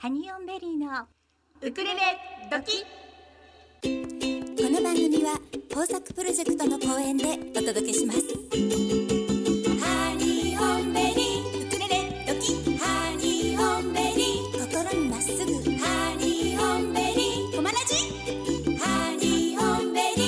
ハニオンベリーのウクレレドキ。この番組は豊作プロジェクトの公演でお届けします。ハニオンベリーウクレレドキ。ハニオンベリー心にまっすぐ。ハニオンベリーコマラジ。ハニオンベリー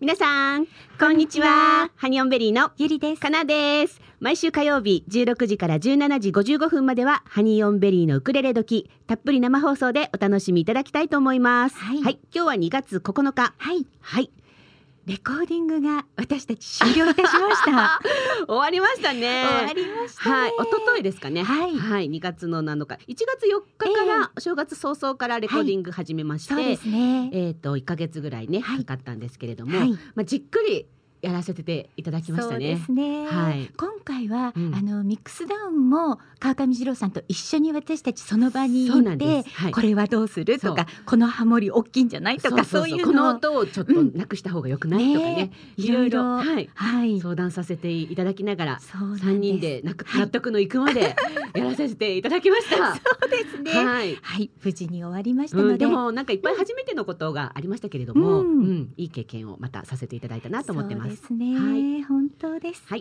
皆さんこんにちは。ハニオンベリーのゆりです。かなです。毎週火曜日16時から17時55分まではハニーオンベリーのウクレレ時、たっぷり生放送でお楽しみいただきたいと思います、はい、今日は2月9日、はい、レコーディングが私たち終了いたしました終わりましたね。終わりましたね、はい、一昨日ですかね、はい、2月の7日1月4日から、正月早々からレコーディング始めまして、そうですね、1ヶ月ぐらいね、かかったんですけれども、じっくりやらせていただきましたね。そうですね、はい、今回は、ミックスダウンも川上二郎さんと一緒に私たちその場にいて、はい、これはどうするとか、このハモリ大きいんじゃないとか、そういうのこの音をちょっとなくした方が良くないとかね、いろいろ、はい、相談させていただきながら3人で納得のいくまでやらせていただきましたそうですね、はい、無事に終わりましたので、でもなんかいっぱい初めてのことがありましたけれども、いい経験をまたさせていただいたなと思ってます。ですね、本当です、さ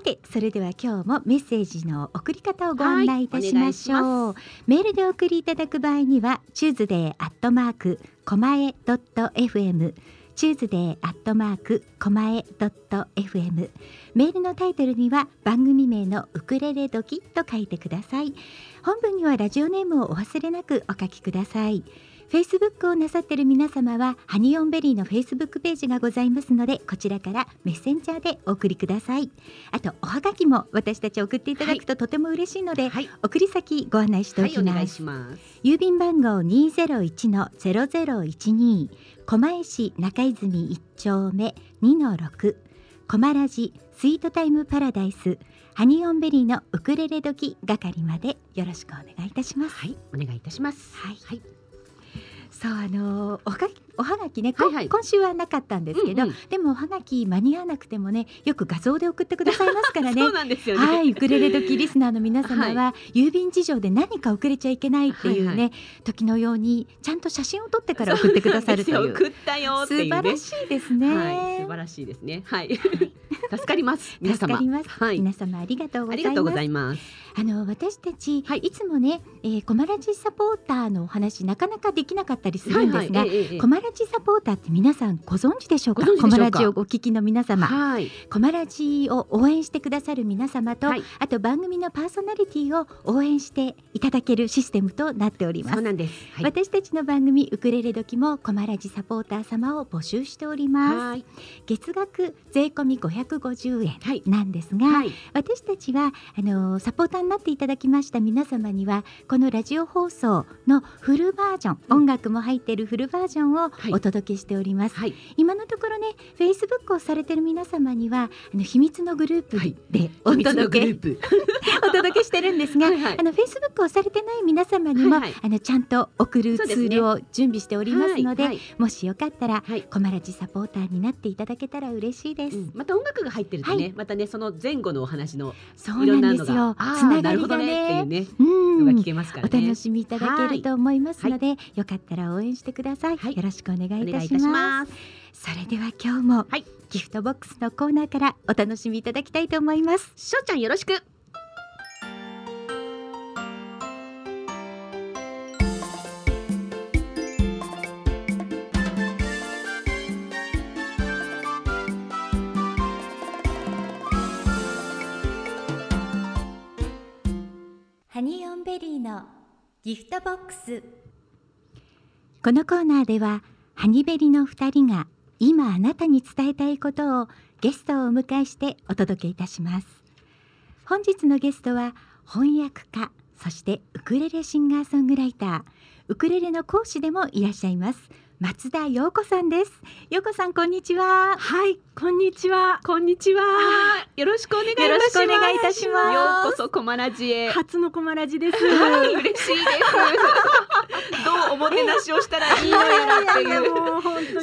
てそれでは今日もメッセージの送り方をご案内いたしましょう、メールでお送りいただく場合には tuesday@komae.fm tuesday@komae.fm メールのタイトルには番組名のウクレレドキと書いてください。本文にはラジオネームをお忘れなくお書きください。フェイスブックをなさっている皆様はハニオンベリーのフェイスブックページがございますので、こちらからメッセンジャーでお送りください。あとおはがきも私たち送っていただくととても嬉しいので、送り先ご案内しておきます、お願いします。郵便番号 201-0012 狛江市中泉1丁目 2-6 コマラジスイートタイムパラダイスハニオンベリーのウクレレ時係までよろしくお願いいたします。お願いいたします。そうおはがきね、今週はなかったんですけど、でもおはがき間に合わなくてもね、よく画像で送ってくださいますからねそうなんですよね、ウクレレ時リスナーの皆様は、郵便事情で何か遅れちゃいけないっていうね、時のようにちゃんと写真を撮ってから送ってくださるという、送ったよっていう、ね、素晴らしいですね、素晴らしいですね、助かります皆様、皆様ありがとうございます。ありがとうございます。私たち、いつもね、コマラジサポーターのお話なかなかできなかったりするんですが、コマラジサポーターって皆さんご存知でしょうか。コマラジをお聞きの皆様、コマラジを応援してくださる皆様と、あと番組のパーソナリティを応援していただけるシステムとなっております。そうなんです、私たちの番組ウクレレ時もコマラジサポーター様を募集しております。月額税込み550円なんですが、私たちはサポーターになっていただきました皆様にはこのラジオ放送のフルバージョン、音楽も入っているフルバージョンをお届けしております、今のところね Facebook をされている皆様には秘密のグループでお届け、お届けしてるんですがFacebook をされてない皆様にも、ちゃんと送るツールを準備しておりますので、もしよかったら、コマラジサポーターになっていただけたら嬉しいです、また音楽が入ってるとね、またねその前後のお話のいろんなのがつながりが ねっていうねのが聞けますからね、お楽しみいただけると思いますので、よかったら応援してください、よろしくお願いいたします。それでは今日も、ギフトボックスのコーナーからお楽しみいただきたいと思います。しょうちゃんよろしく。ハニオンベリーのギフトボックス。このコーナーではハニベリの2人が今あなたに伝えたいことをゲストをお迎えしてお届けいたします。本日のゲストは翻訳家、そしてウクレレシンガーソングライター、ウクレレの講師でもいらっしゃいます松田陽子さんです。陽子さん、こんにちは。はい、こんにちは。こんにちは。よろしくお願いいたします。よろしくお願いいたします。ようこそコマラジへ。初のコマラジです。はい、嬉しいです。どうおもてなしをしたらいいのやらっていう。本当にありがとうご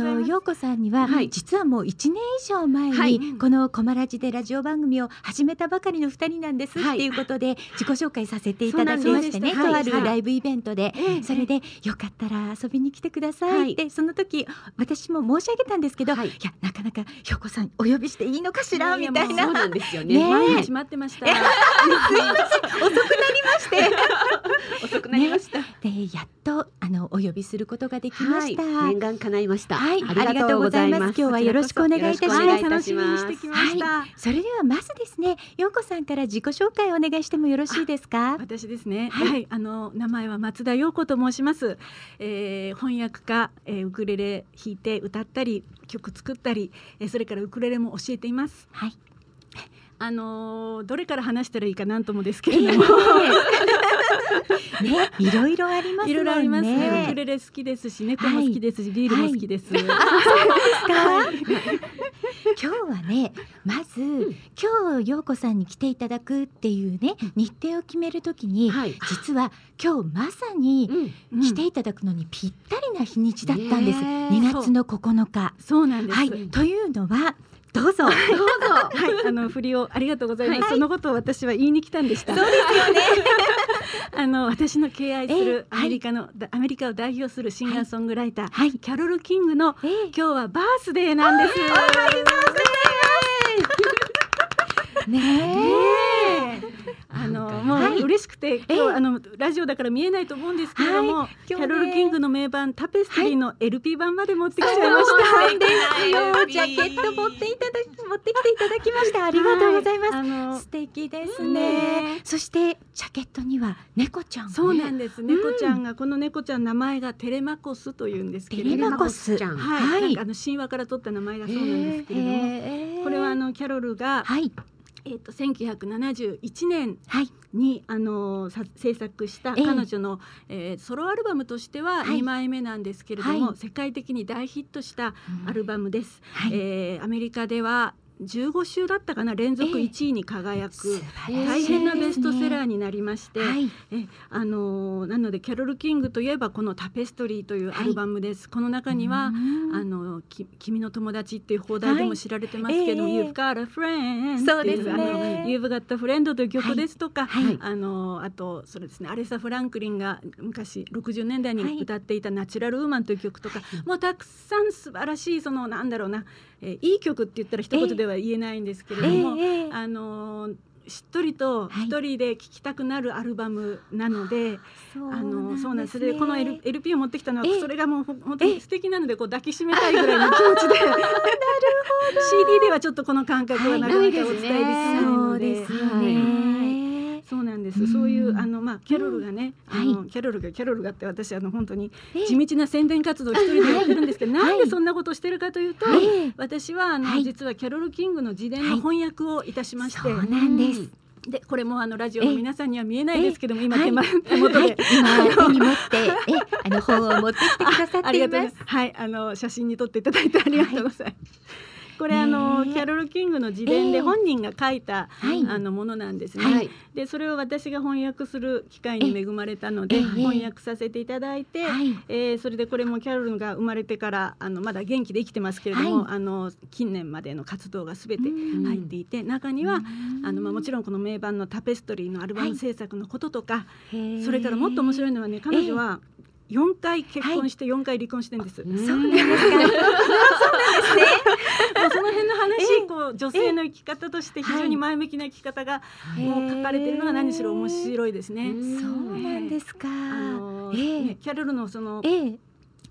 ざいます。陽子さんには、はい、実はもう1年以上前に、はい、このコマラジでラジオ番組を始めたばかりの2人なんです、はい、っていうことで自己紹介させていただきましてね、とあるライブイベントで、はい、それでよかったら遊びに来てくださいって、はい、その時私も申し上げたんですけど、はい、いやなかなか陽子さんお呼びしていいのかしらみたいな。そうなんですよね。ね、決まってました。すいません、遅くなりまして遅くなりました、ね、でやっとお呼びすることができました、はい、念願叶いました。はい、ありがとうございます。今日はよろしくお願いいたします。楽しみにしてきました、はい、それではまずですね、陽子さんから自己紹介をお願いしてもよろしいですか。私ですね、はいはい、名前は松田陽子と申します、翻訳家、ウクレレ弾いて歌ったり曲作ったり、それからウクレレも教えています、はい。どれから話したらいいかなんともですけれども、ね、いろいろありますもんね。いろいろありますね。ウクレレ好きですし、猫も好きですし、はい、ビールも好きです、はい、そうですか、はい、今日はね、まず、うん、今日陽子さんに来ていただくっていうね、日程を決めるときに、はい、実は今日まさに来ていただくのにぴったりな日にちだったんです、2月の9日。そうなんです、はい、というのはどうぞどうぞ、はい、振りをありがとうございます、はい、そのことを私は言いに来たんでした。そうですよね。私の敬愛するアメリカを代表するシンガーソングライター、はい、キャロル・キングの、今日はバースデーなんです。おめでとうございます。ねえ、もう嬉しくて、今日ラジオだから見えないと思うんですけれども、はい、キャロル・キングの名盤タペストリーの LP 版まで持ってきちゃいました、はい、そうですよ。ジャケット持ってきていただきました。ありがとうございます、はい、素敵ですね、そしてジャケットには猫ちゃん、ね、そうなんです、猫ちゃんが、この猫ちゃん名前がテレマコスというんですけれども、テレマコスちゃん、はい、なんか神話から取った名前だそうなんですけれども、これはキャロルが、はい、1971年に、制作した彼女の、ソロアルバムとしては2枚目なんですけれども、はい、世界的に大ヒットしたアルバムです、うん、はい、アメリカでは15週だったかな、連続1位に輝く、大変なベストセラーになりまして、はい、なのでキャロル・キングといえばこのタペストリーというアルバムです、はい、この中には君の友達っていう放題でも知られてますけど、はい、You've got a friend そうですね、You've got a friend という曲ですとか、はいはい、あとそうですね、アレサ・フランクリンが昔60年代に歌っていたナチュラルウーマンという曲とか、はい、もうたくさん素晴らしい、そのなんだろうな、いい曲って言ったら一言では言えないんですけれども、しっとりと一人で聴きたくなるアルバムなので、そうなんですね。この LP を持ってきたのは、それがもう本当に素敵なので、こう抱きしめたいぐらいの気持ちでCD ではちょっとこの感覚はなかなかお伝えできないので、そうなんです。そういうキャロルがね、キャロルがって私本当に地道な宣伝活動を一人でやってるんですけど、なんでそんなことをしてるかというと、私は実はキャロル・キングの自伝の翻訳をいたしまして、そうなんです。でこれもラジオの皆さんには見えないですけども、今手元で、はい、今手に持って本を持ってきてくださっています。はい、写真に撮っていただいてありがとうございます。これキャロル・キングの自伝で本人が書いた、ものなんですね、はい、でそれを私が翻訳する機会に恵まれたので、翻訳させていただいて、はい、それでこれもキャロルが生まれてからまだ元気で生きてますけれども、はい、近年までの活動がすべて入っていて、中にはもちろんこの名盤のタペストリーのアルバム制作のこととか、はい、それからもっと面白いのはね、彼女は4回結婚して4回離婚してるんです、はい、そうなんですか。そうなんですね。その辺の話、こう女性の生き方として非常に前向きな生き方がもう書かれてるのが何しろ面白いですね。そうなんですか。キャロルのその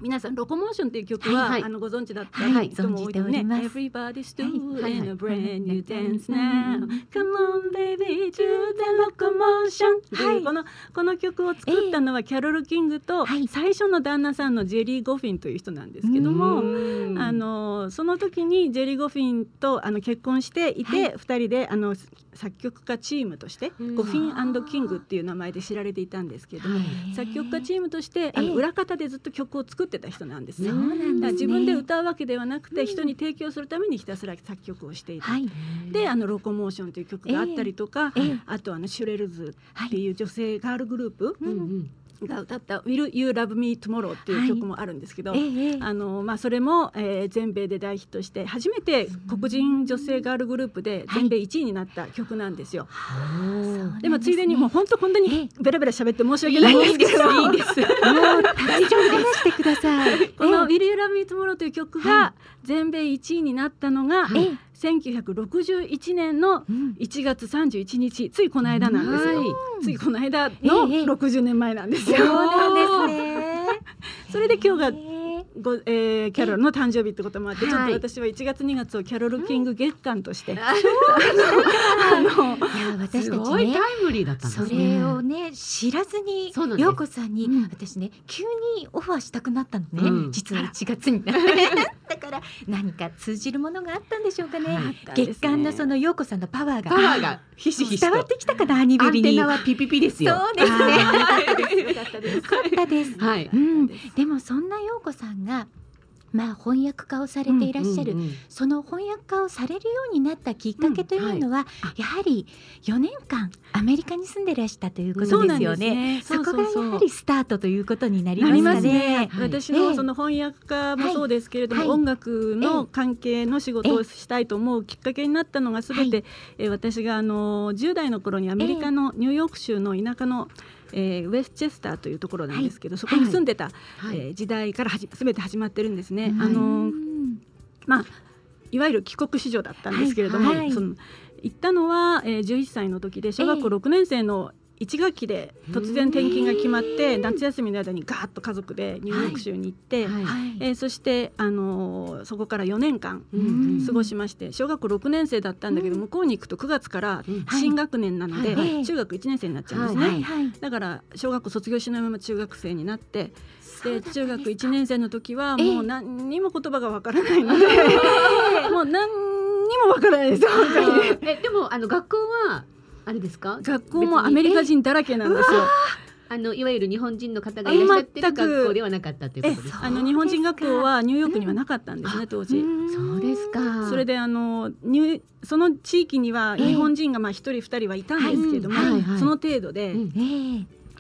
皆さんロコモーションという曲はご存知だった人も多いとね。Everybody's doing a brand new dance now. Come on baby, do the locomotion. この曲を作ったのはキャロル・キングと最初の旦那さんのジェリー・ゴフィンという人なんですけども、その時にジェリー・ゴフィンと結婚していて、2人で作曲家チームとしてゴフィン&キングっていう名前で知られていたんですけども、作曲家チームとして裏方でずっと曲を作作ってた人なんですね。だから自分で歌うわけではなくて、人に提供するためにひたすら作曲をしていた、でロコモーションという曲があったりとか、あとシュレルズっていう女性ガールグループ、が歌った「Will You Love Me Tomorrow」っていう曲もあるんですけど、それも、全米で大ヒットして初めて黒人女性ガールグループで全米1位になった曲なんですよ。でもついでにもう本当こんなにベラベラ喋って申し訳ないんですけど、いいです、もう大丈夫、話してください。この「Will You Love Me Tomorrow」という曲が全米1位になったのが1961年の1月31日、ついこの間なんですよ。ついこの間の60年前なんです。そうなんですね。それで今日がキャロルの誕生日ってこともあって、ちょっと私は1月2月をキャロルキング月間として、私たちね、すごいタイムリーだったんですね。それをね、知らずに陽子さんに私ね、急にオファーしたくなったのね、実は1月になってだから何か通じるものがあったんでしょうかね。月間のその陽子さんのパワーがひしひしと伝わってきたかな。アニベリにアンテナはピピピですよ。そうですね、よかったです、よかったです。でもそんな陽子さんが翻訳家をされていらっしゃる、その翻訳家をされるようになったきっかけというのは、やはり4年間アメリカに住んでいらしたということですよね。そこがやはりスタートということになりますね。私のその翻訳家もそうですけれども、音楽の関係の仕事をしたいと思うきっかけになったのが全て、私が10代の頃にアメリカのニューヨーク州の田舎のウェスチェスターというところなんですけど、そこに住んでた、時代から全て始まってるんですね。いわゆる帰国子女だったんですけれども、行ったのは、11歳の時で、小学校6年生の1学期で突然転勤が決まって、夏休みの間にガーッと家族でニューヨーク州に行って、そして、そこから4年間過ごしまして、小学校6年生だったんだけど、向こうに行くと9月から新学年なので、中学1年生になっちゃうんですね。だから小学校卒業しないまま中学生になって、で中学1年生の時はもう何にも言葉がわからないのでもう何にもわからないです。でも学校はあれですか？学校もアメリカ人だらけなんですよ。いわゆる日本人の方がいらっしゃってる学校ではなかったということですか？日本人学校はニューヨークにはなかったんですね、当時。そうですか。それでその地域には日本人が1人2人はいたんですけども、その程度で、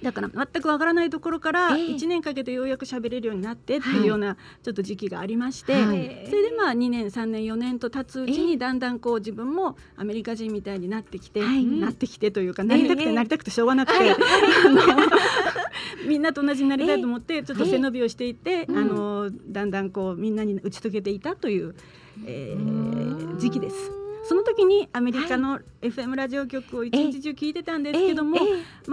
だから全くわからないところから1年かけてようやく喋れるようになってっていうようなちょっと時期がありまして、それで2年3年4年と経つうちに、だんだんこう自分もアメリカ人みたいになってきて、というか、なりたくてなりたくてしょうがなくてみんなと同じになりたいと思って、ちょっと背伸びをしていて、だんだんこうみんなに打ち解けていたという、時期です。その時にアメリカの FM ラジオ局を一日中聞いてたんですけども、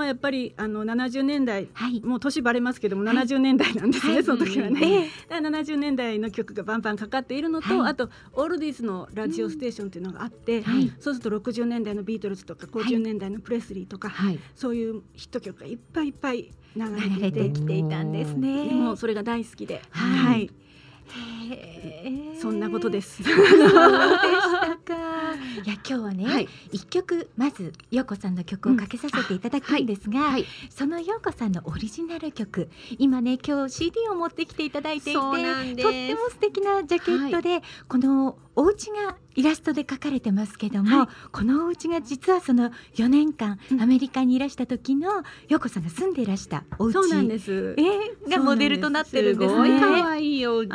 やっぱり70年代、もう年バレますけども70年代なんですね、その時はね。70年代の曲がバンバンかかっているのと、あとオールディーズのラジオステーションっていうのがあって、そうすると60年代のビートルズとか50年代のプレスリーとか、そういうヒット曲がいっぱいいっぱい流れてきていたんですね。もうそれが大好きで、そんなことです。そうでしたか。いや、今日はね、一曲まず陽子さんの曲をかけさせていただくんですが、その陽子さんのオリジナル曲、今ね、今日 CD を持ってきていただいていて、とっても素敵なジャケットで、このお家がイラストで描かれてますけども、このお家が実はその4年間アメリカにいらした時の陽子さんが住んでいらしたお家がモデルとなってるんですね。すごい可愛いお家。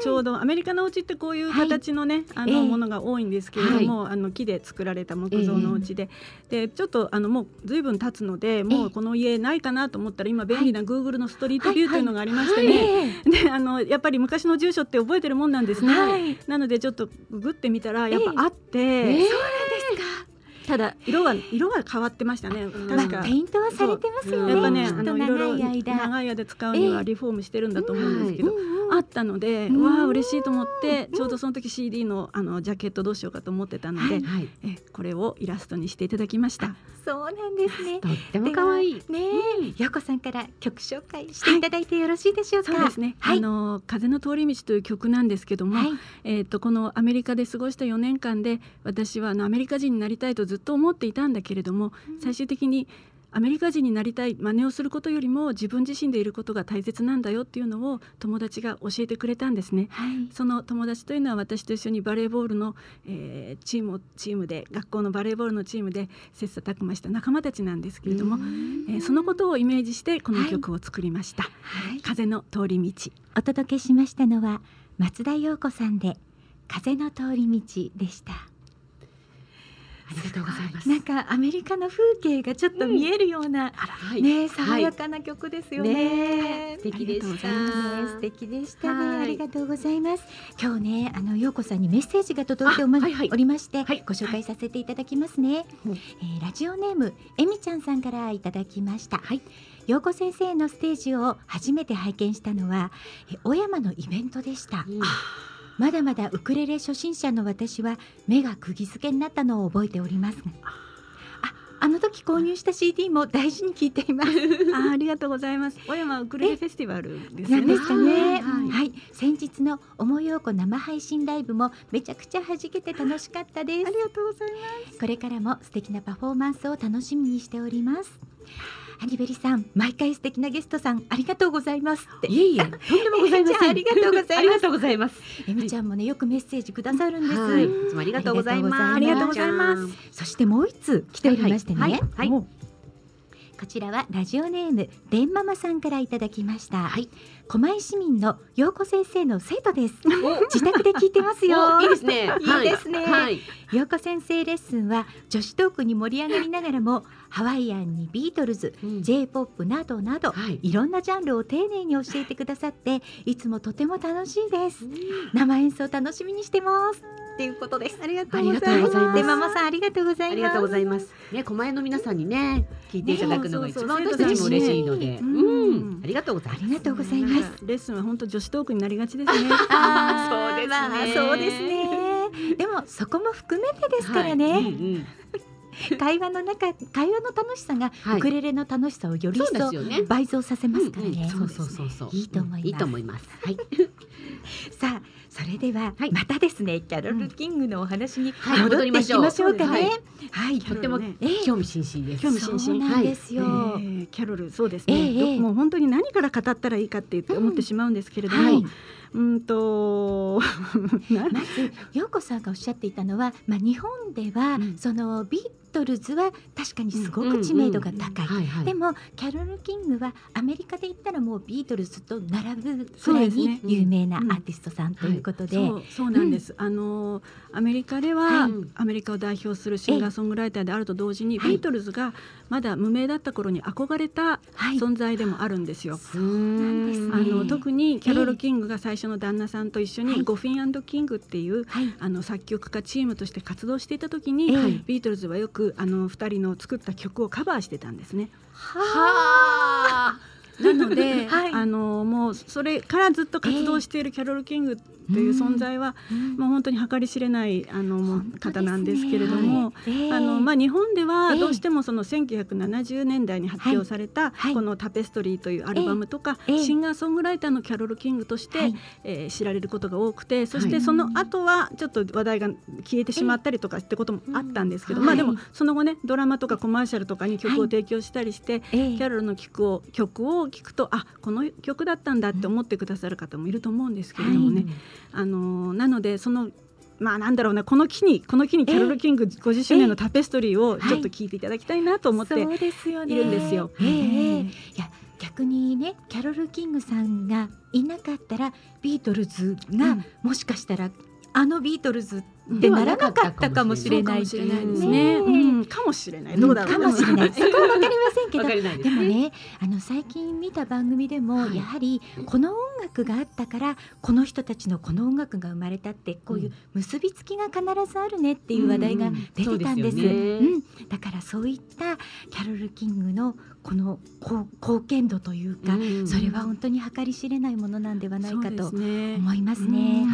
ちょうどアメリカのお家ってこういう形のね、ものが多いんですけれども、木で作られた木造のお家で、でちょっともう随分経つので、もうこの家ないかなと思ったら、今便利な Google のストリートビューというのがありましてね、でやっぱり昔の住所って覚えてるもんなんですね。なのでちょっとググってみたらやっぱあって、そうなんですか。ただ色が変わってましたね。確かペイントはされてますよね。やっぱね、長い間使うにはリフォームしてるんだと思うんですけど、あったので、わあ嬉しいと思って、ちょうどその時 CD のジャケットどうしようかと思ってたので、これをイラストにしていただきました。そうなんですね。とっても可愛いね。陽子さんから曲紹介していただいてよろしいでしょうか？そうですね。風の通り道という曲なんですけども、このアメリカで過ごした4年間で、私はアメリカ人になりたいとずっと思っていたんだけれども、最終的にアメリカ人になりたい真似をすることよりも自分自身でいることが大切なんだよっていうのを友達が教えてくれたんですね、はい、その友達というのは私と一緒にバレーボールの、チームで学校のバレーボールのチームで切磋琢磨した仲間たちなんですけれども、そのことをイメージしてこの曲を作りました、はいはい、風の通り道。お届けしましたのは松田陽子さんで風の通り道でした。ありがとうございます。なんかアメリカの風景がちょっと見えるような、ね、爽やかな曲ですよね。素敵でした。素敵でしたね。ありがとうございます。今日ね、陽子さんにメッセージが届いておりまして、ご紹介させていただきますね。ラジオネームえみちゃんさんからいただきました。陽子先生のステージを初めて拝見したのは小山のイベントでした。まだまだウクレレ初心者の私は目が釘付けになったのを覚えております。あの時購入した CD も大事に聴いています。ありがとうございます。小山ウクレレフェスティバルですよね。先日のおもようこ生配信ライブもめちゃくちゃ弾けて楽しかったです。ありがとうございます。これからも素敵なパフォーマンスを楽しみにしております。ハニベリさん、毎回素敵なゲストさんありがとうございますって。いえいえ、とんでもございません。ありがとうございます。ありがとうございます。えみちゃんもね、よくメッセージくださるんです。いつもありがとうございます。ありがとうございます。そしてもう一つ来ておりましてね。こちらはラジオネームでんママさんからいただきました。はい。狛江市民の陽子先生の生徒です。自宅で聞いてますよ。いいですね。いいですね。陽子先生レッスンは女子トークに盛り上がりながらもハワイアンにビートルズ、J-POP などなど、いろんなジャンルを丁寧に教えてくださっていつもとても楽しいです。生演奏楽しみにしてますっていうことです。ありがとうございます。でママさんありがとうございます。ありがとうございます。ね、狛江の皆さんにね聞いていただくのが一番私たちも嬉しいので、ありがとうございます。ありがとうございます。レッスンは本当女子トークになりがちですね。そうですね。でもそこも含めてですからね。会話の楽しさがウクレレの楽しさをより一層倍増させますからね。いいと思います。さあそれではまたですね、キャロル・キングのお話に戻っていきましょうかね。とても興味津々です。そうなんですよ。キャロル、そうですね、もう本当に何から語ったらいいかって思ってしまうんですけれども、まず陽子さんがおっしゃっていたのは、日本ではそのビートルズは確かにすごく知名度が高い。でもキャロル・キングはアメリカで言ったらもうビートルズと並ぶくらいに有名なアーティストさんということで、そうなんです。アメリカではアメリカを代表するシンガーソングライターであると同時にビートルズがまだ無名だった頃に憧れた存在でもあるんですよ。特にキャロル・キングが最初の旦那さんと一緒にゴフィン&キングっていう作曲家チームとして活動していた時にビートルズはよく2人の作った曲をカバーしてたんですね。なので、もうそれからずっと活動しているキャロル・キングという存在は、もう本当に計り知れない方なんですけれども、日本ではどうしてもその1970年代に発表されたこの「タペストリー」というアルバムとか、シンガーソングライターのキャロル・キングとして知られることが多くて、そしてその後はちょっと話題が消えてしまったりとかってこともあったんですけど、でもその後ね、ドラマとかコマーシャルとかに曲を提供したりして、キャロルの曲を聞くと、あ、この曲だったんだって思ってくださる方もいると思うんですけれどもね、なのでそのなんだろうな、この機にキャロル・キング50周年のタペストリーをちょっと聞いていただきたいなと思っているんですよ。逆にね、キャロル・キングさんがいなかったらビートルズが、もしかしたらあのビートルズってならなかったかもしれないですね。かもしれない。どうだろう。かもしれない。そこは分かりませんけど、でもね、最近見た番組でもやはりこの音楽があったからこの人たちのこの音楽が生まれたって、こういう結びつきが必ずあるねっていう話題が出てたんです。だからそういったキャロル・キングのこの貢献度というか、それは本当に計り知れないものなんではないかと思いますね。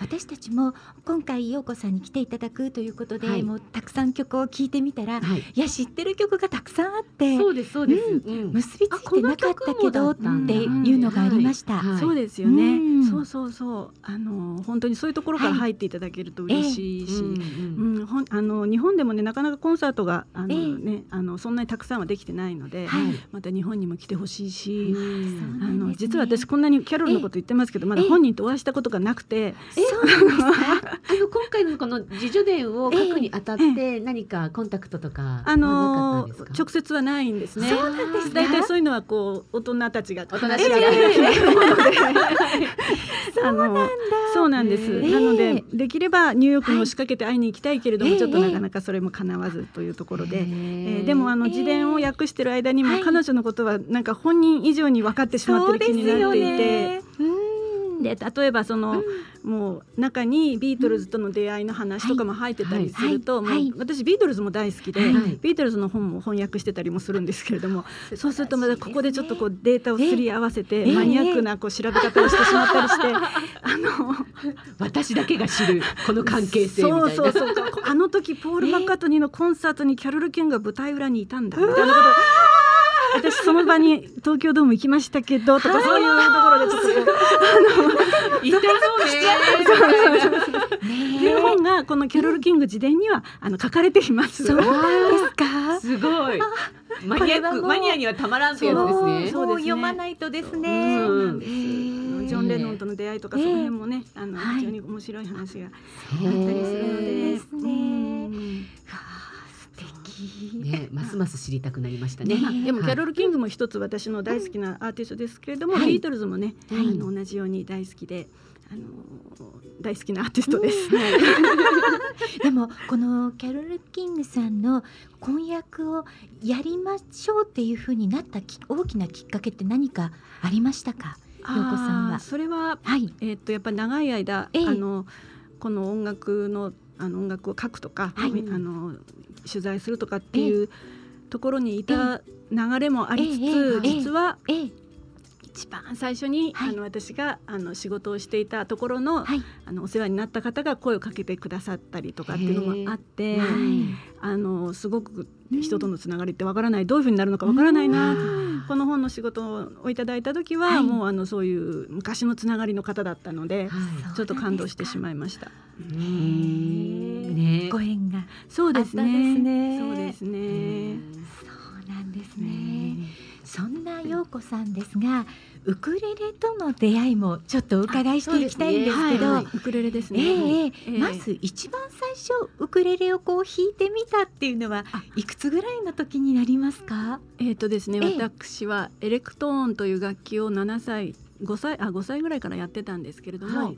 私たちも今回陽子さんに来ていただくということで、もうたくさん曲を聴いてみたら、いや、知ってる曲がたくさんあって、そうです、結びついてなかったけどっていうのがありました。そうですよね、そうそうそう、本当にそういうところから入っていただけると嬉しいし、日本でもねなかなかコンサートがそんなにたくさんはできてないので、また日本にも来てほしいし、実は私こんなにキャロルのこと言ってますけどまだ本人とお会いしたことがなくて。そうなんですか。今回のこの自叙伝を書くにあたって何かコンタクトとか直接はないんですね。そうなんですか。大体そういうのはこう大人たちがそうなんです。なのでできればニューヨークに押しかけて会いに行きたいけれどもちょっとなかなかそれも叶わずというところで、でも自伝を訳してる間にも彼女のことはなんか本人以上に分かってしまってる気になっていて、で例えばその、もう中にビートルズとの出会いの話とかも入ってたりすると、私ビートルズも大好きで、ビートルズの本も翻訳してたりもするんですけれども、そうするとまだここでちょっとこうデータをすり合わせてマニアックなこう調べ方をしてしまったりして、私だけが知るこの関係性みたいな、そうそうそう、あの時ポール・マッカートニーのコンサートにキャロル・キンが舞台裏にいたんだみたいなことを、私その場に東京ドーム行きましたけどとか、そういうところでちょっと行ったそうね。日本がこのキャロル・キング自伝には書かれています。そうですか。すごい。マニアにはたまらんってやつですね。そうですね。読まないとですね。ジョン・レノンとの出会いとかその辺もね、非常に面白い話があったりするので。そうですね。ね、ますます知りたくなりましたね。でもキャロル・キングも一つ私の大好きなアーティストですけれども、ビートルズもね、同じように大好きで大好きなアーティストです、でもこのキャロル・キングさんの婚約をやりましょうっていうふうになった大きなきっかけって何かありましたか、陽子さんは。それは、やっぱ長い間、この音楽を書くとか、取材するとかっていうところにいた流れもありつつ、実は一番最初に私が仕事をしていたところのお世話になった方が声をかけてくださったりとかっていうのもあって、すごく人とのつながりってわからない、どういうふうになるのかわからないな、この本の仕事をいただいた時はもうそういう昔のつながりの方だったのでちょっと感動してしまいました。ご縁があったんですね。そうですね。そうなんですね。そんな陽子さんですが、ウクレレとの出会いもちょっとお伺いしていきたいんですけど、ウクレレですね。まず一番最初ウクレレをこう弾いてみたっていうのはいくつぐらいの時になりますか？ですね、私はエレクトーンという楽器を5歳ぐらいからやってたんですけれども、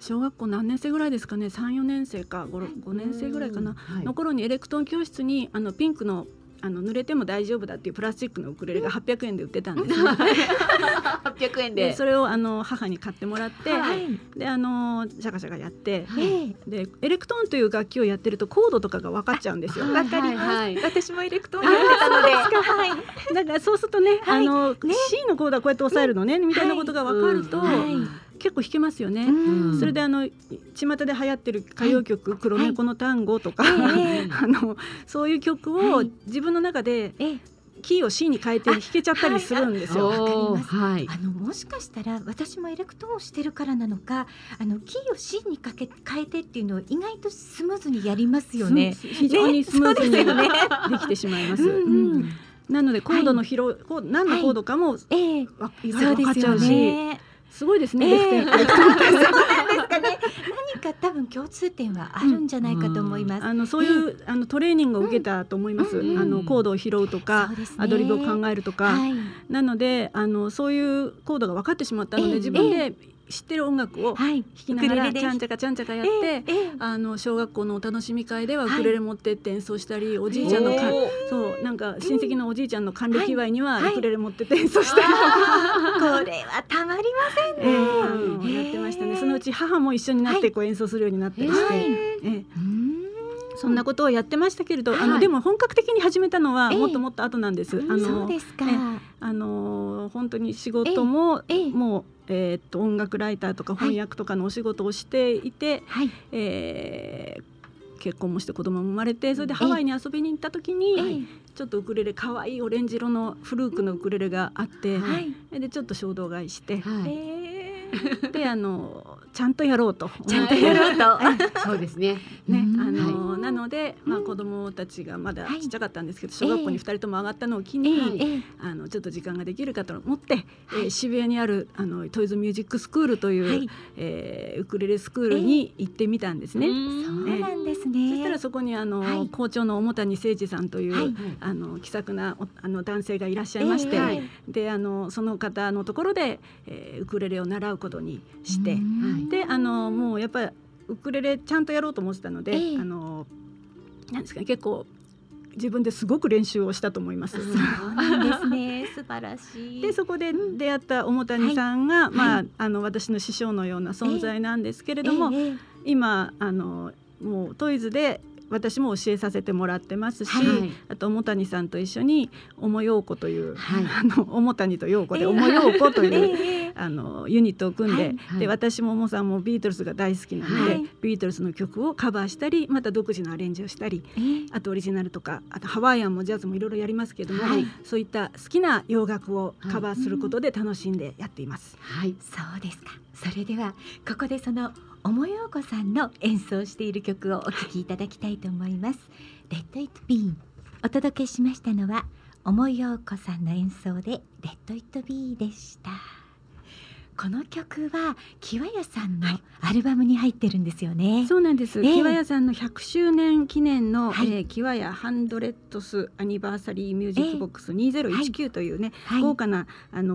小学校何年生ぐらいですかね、3、4年生か 5年生ぐらいかなの頃にエレクトーン教室にピンクの濡れても大丈夫だっていうプラスチックのウクレレが800円で売ってたんです、800円でそれを母に買ってもらって、でシャカシャカやって、でエレクトーンという楽器をやってるとコードとかが分かっちゃうんですよ。分かります、私もエレクトーンやってたので、だからそうするとね、C のコードはこうやって押さえるのねみたいなことが分かると結構弾けますよね。それで巷で流行ってる歌謡曲、黒猫の単語とかそういう曲を自分の中でキーを C に変えて弾けちゃったりするんですよ。わかります。もしかしたら私もエレクトーンをしてるからなのか、キーを C に変えてっていうのを意外とスムーズにやりますよね。非常にスムーズにできてしまいます。なのでコードの何のコードかも意外と分かっちゃうし。すごいですね。何か多分共通点はあるんじゃないかと思います。そういうトレーニングを受けたと思います。コードを拾うとか、アドリブを考えるとか、なのでそういうコードが分かってしまったので自分で知ってる音楽を弾きながらちゃんちゃかちゃんちゃかやって、小学校のお楽しみ会ではウクレレ持ってって演奏したり、おじいちゃんのそうなんか親戚のおじいちゃんの還暦祝いにはウクレレ持ってって演奏したり、これはたまりませんね。やってましたね。そのうち母も一緒になってこう演奏するようになってまして、そんなことをやってましたけれど、でも本格的に始めたのはもっともっと後なんです。そうですか。本当に仕事ももう音楽ライターとか翻訳とかのお仕事をしていて、結婚もして子供も生まれて、それでハワイに遊びに行った時にちょっとウクレレ可愛いオレンジ色のフルークのウクレレがあって、はい、でちょっと衝動買いして、はい、でちゃんとやろうとそうですね、はい、なので、まあ、子供たちがまだちっちゃかったんですけど、はい、小学校に2人とも上がったのを機に、ちょっと時間ができるかと思って、渋谷にあるトイズミュージックスクールという、はい、ウクレレスクールに行ってみたんですね。そうなんですね。そしたらそこにはい、校長の表谷誠二さんという、はい、気さくな男性がいらっしゃいまして、はい、でその方のところで、ウクレレを習うことにして、でもうやっぱりウクレレちゃんとやろうと思ってたので、なんですかね、結構自分ですごく練習をしたと思います。そうですね、素晴らしい。でそこで出会った表谷さんが、はい、まあ、私の師匠のような存在なんですけれども、今もうトイズで私も教えさせてもらってますし、はい、あと表谷さんと一緒におもようこという、はい、表谷とようこでおもようこという、ユニットを組んで、はいはい、で私もおもさんもビートルズが大好きなので、はい、ビートルズの曲をカバーしたり、また独自のアレンジをしたり、あとオリジナルとか、あとハワイアンもジャズもいろいろやりますけども、はい、そういった好きな洋楽をカバーすることで楽しんでやっています、はい、そうですか。それではここでそのおもようこさんの演奏している曲をお聴きいただきたいと思います。 Let It Be。 お届けしましたのはおもようこさんの演奏で Let It Be でした。この曲はキワヤさんのアルバムに入ってるんですよね、はい、そうなんです、キワヤさんの100周年記念の、はい、キワヤハンドレッドスアニバーサリーミュージックボックス2019というね、はい、豪華な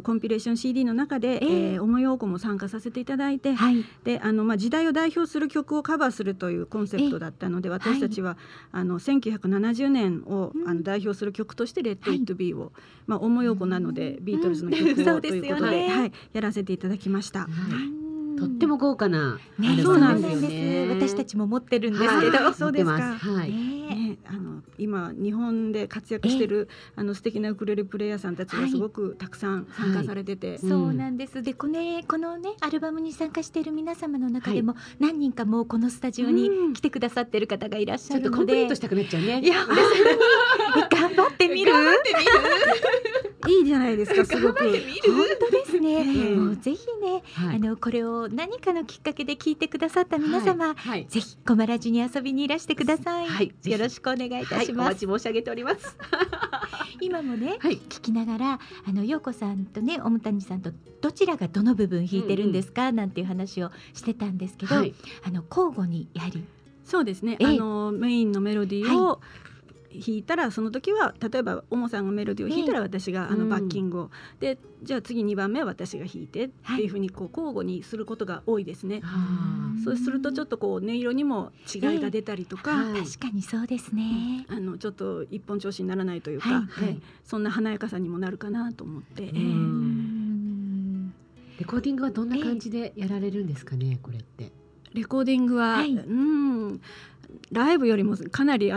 コンピレーション CD の中で、おもようこも参加させていただいて、はい、でまあ、時代を代表する曲をカバーするというコンセプトだったので、私たちは、はい、1970年を代表する曲として Let It Be を、まあ、おもようこなので、ビートルズの曲をということで、はい、やらせていただいていただきました、はい、とっても豪華な、そうなんですね。私たちも持ってるんですけど、そうですか、今日本で活躍している素敵なウクレレプレイヤーさんたちがすごくたくさん参加されてて、はいはい、そうなんです。でこのね、アルバムに参加している皆様の中でも、はい、何人かもうこのスタジオに来てくださっている方がいらっしゃるので、ちょっとコンプリートしたくなっちゃうね。いや頑張ってみるいいじゃないですか、すごく本当ですね、もうぜひね、はい、これを何かのきっかけで聞いてくださった皆様、はいはい、ぜひコマラジに遊びにいらしてください、はい、よろしくお願いいたします、はい、お待ち申し上げております今もね、はい、聞きながら陽子さんとね、おもたにさんとどちらがどの部分弾いてるんですか、なんていう話をしてたんですけど、はい、交互にやはり、そうですね、メインのメロディーを、はい、弾いたらその時は、例えばおもさんがメロディを弾いたら私がバッキングを、でじゃあ次2番目は私が弾いてっていうふうに交互にすることが多いですね、はい、そうするとちょっとこう音色にも違いが出たりとか、確かにそうですね、ちょっと一本調子にならないというか、はいはい、そんな華やかさにもなるかなと思って、レコーディングはどんな感じでやられるんですかね、これってレコーディングは、はい、ライブよりもかなり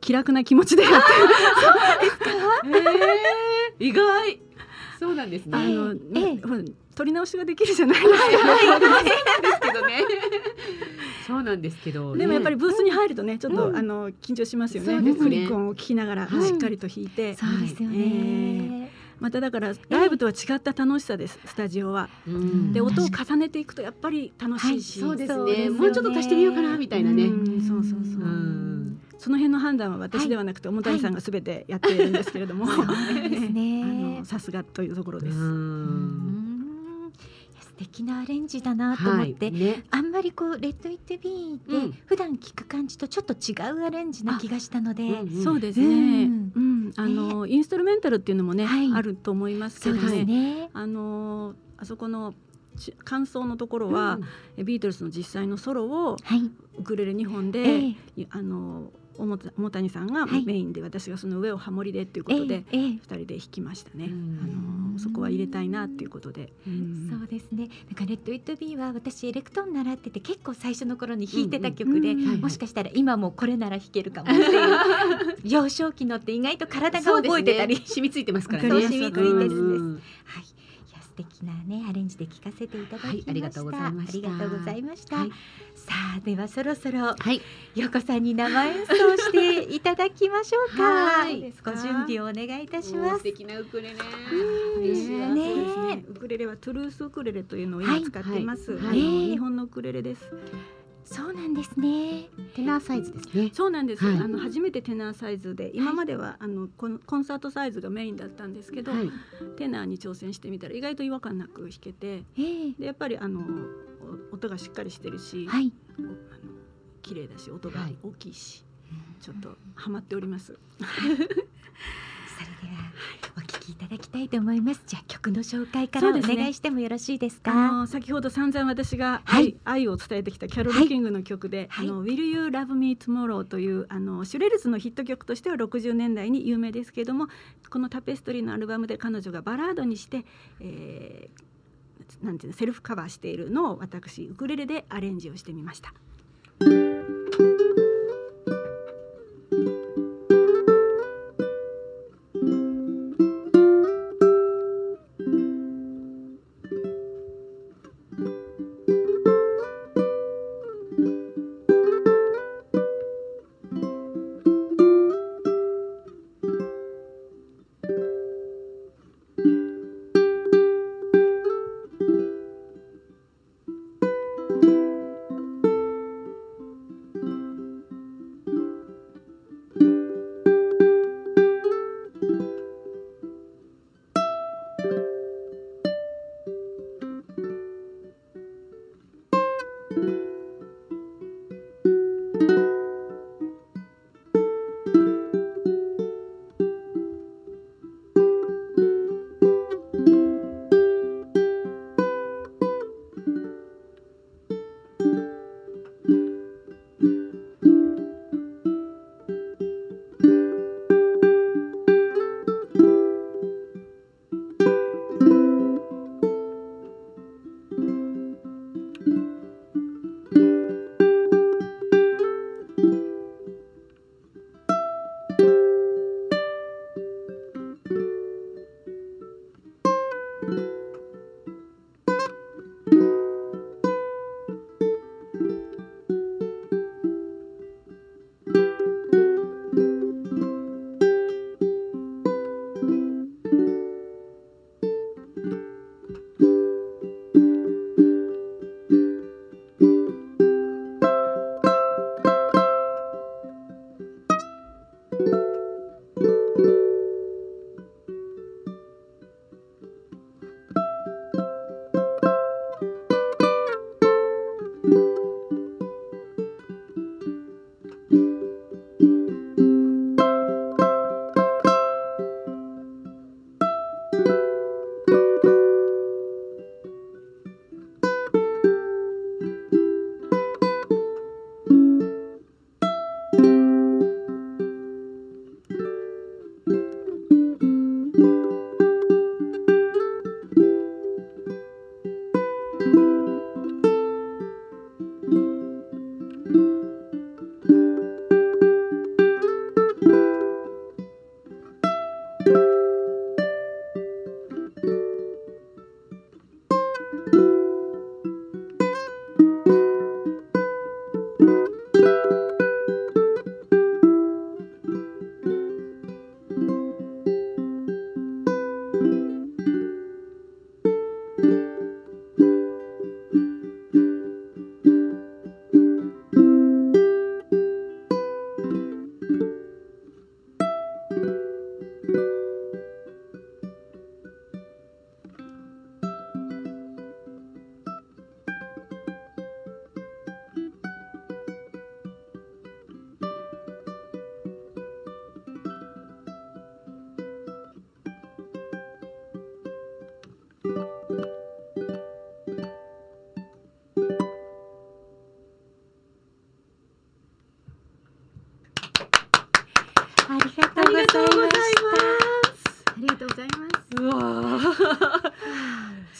気楽な気持ちでやってる意外、そうなんですね、撮り直しができるじゃないですか、そうなんですけど、ね、でもやっぱりブースに入るとね、ちょっと緊張しますよね、クリック音を聞きながらしっかりと弾いて、そうですよね、まただからライブとは違った楽しさです、スタジオは、で音を重ねていくとやっぱり楽しいし、はい、そうですね、もうちょっと足してみようかなみたいなね、そうそうそう、その辺の判断は私ではなくて表谷さんがすべてやっているんですけれども、さすがというところです。素敵なアレンジだなと思って、はいね、あんまりこうレッドイットビーって普段聞く感じとちょっと違うアレンジな気がしたので、そうですね、インストルメンタルっていうのもね、はい、あると思いますけど ね、あそこの感想のところは、ビートルズの実際のソロをウクレレ2本で、表谷さんがメインで、私がその上をハモリでということで2人で弾きましたね、そこは入れたいなということで、そうですね、なんかレッド・イット・ビーは私エレクトーン習ってて結構最初の頃に弾いてた曲で、もしかしたら今もこれなら弾けるかもっていう幼少期のって意外と体が覚えてたり、染みついてますからね、そう染みついてるんです、はい、素敵なねアレンジで聴かせていただきました、はい、ありがとうございました。はい、さあではそろそろ、はい、陽子さんに生演奏していただきましょうか。はい、ご準備をお願いいたします。素敵なウクレレ、ウクレレはトゥルースウクレレというのを今使っています、はいはいはい、日本のウクレレです。そうなんですね。テナーサイズですね。そうなんです、はい、初めてテナーサイズで、今まではコンサートサイズがメインだったんですけど、はい、テナーに挑戦してみたら意外と違和感なく弾けて、でやっぱり音がしっかりしてるし、はい、綺麗だし音が大きいし、はい、ちょっとハマっております、はい、それではお聴きいただきたいと思います。じゃあ曲の紹介からお願いしてもよろしいですか。先ほど散々私が 愛を伝えてきたキャロル・キングの曲で、はい、Will You Love Me Tomorrow というシュレルツのヒット曲としては60年代に有名ですけれども、このタペストリーのアルバムで彼女がバラードにして、なんていうのセルフカバーしているのを私ウクレレでアレンジをしてみました。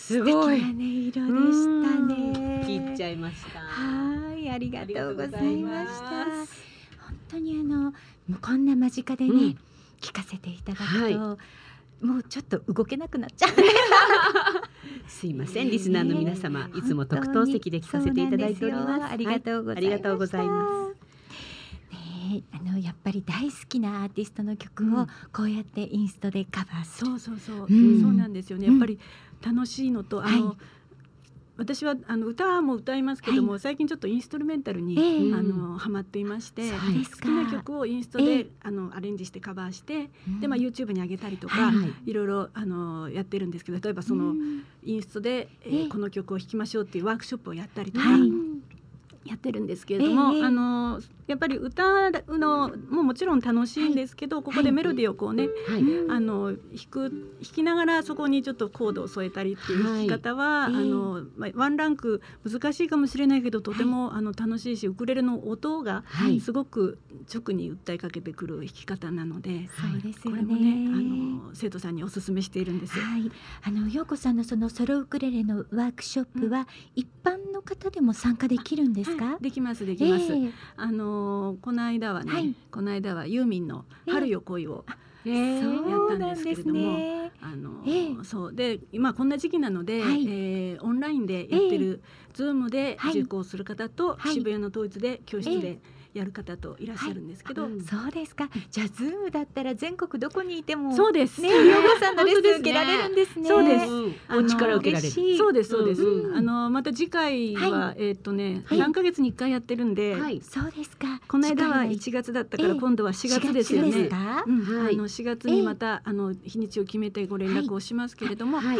すごい素敵な音色でしたね。切っちゃいました。はい、ありがとうございました。本当にこんな間近でね、聞かせていただくと、もうちょっと動けなくなっちゃうすいませんリスナーの皆様、いつも特等席で聞かせていただいております。ありがとうございました、はい、ありがとうございます。やっぱり大好きなアーティストの曲をこうやってインストでカバーする、うん、そうなんですよね。やっぱり楽しいのと、はい、私は歌も歌いますけども、はい、最近ちょっとインストゥルメンタルに、ハマっていまして、好きな曲をインストで、アレンジしてカバーして、でYouTube に上げたりとか、いろいろやってるんですけど、例えばそのインストで、この曲を弾きましょうっていうワークショップをやったりとか、やってるんですけれども、やっぱり歌うのももちろん楽しいんですけど、ここでメロディーをこうね、弾きながらそこにちょっとコードを添えたりっていう弾き方は、ワンランク難しいかもしれないけど、とても楽しいし、ウクレレの音がすごく直に訴えかけてくる弾き方なので、これもね生徒さんにおすすめしているんです。陽子さんのそのソロウクレレのワークショップは一般の方でも参加できるんですか？できますできます。この間はユーミンの春よ恋をやったんですけれども、今こんな時期なので、オンラインでやってる Zoom で受講する方と、渋谷の統一で教室でやる方といらっしゃるんですけど。そうですか。じゃあ Zoom だったら全国どこにいても、そうですね、陽子さんのレッスン受けられるんですね。そうです、お力受けられる。そうですそうです。また次回は何ヶ月に1回やってるんで。そうですか。この間は1月だったから、今度は4月ですよね。4月にまた日にちを決めてご連絡をしますけれども、だい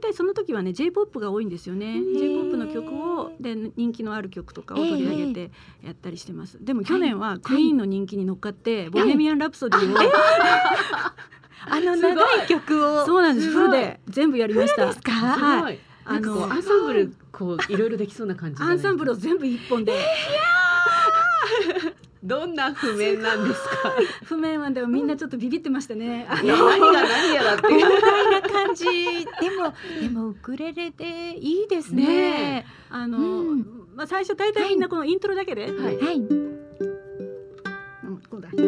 たいその時はね J-POP が多いんですよね。 J-POP の曲をで人気のある曲とかを取り上げてやったりしてます。でも去年はクイーンの人気に乗っかってボヘミアン・ラプソディを長い曲をそうなんです、フルで全部やりました。すごいアンサンブルいろいろできそうな感じ。アンサンブルを全部一本で。どんな譜面なんですか？譜面はでもみんなちょっとビビってましたね。何が何やらっていう豪快な感じ。でもウクレレでいいですね。最初大体みんなこのイントロだけで、こうだ。そ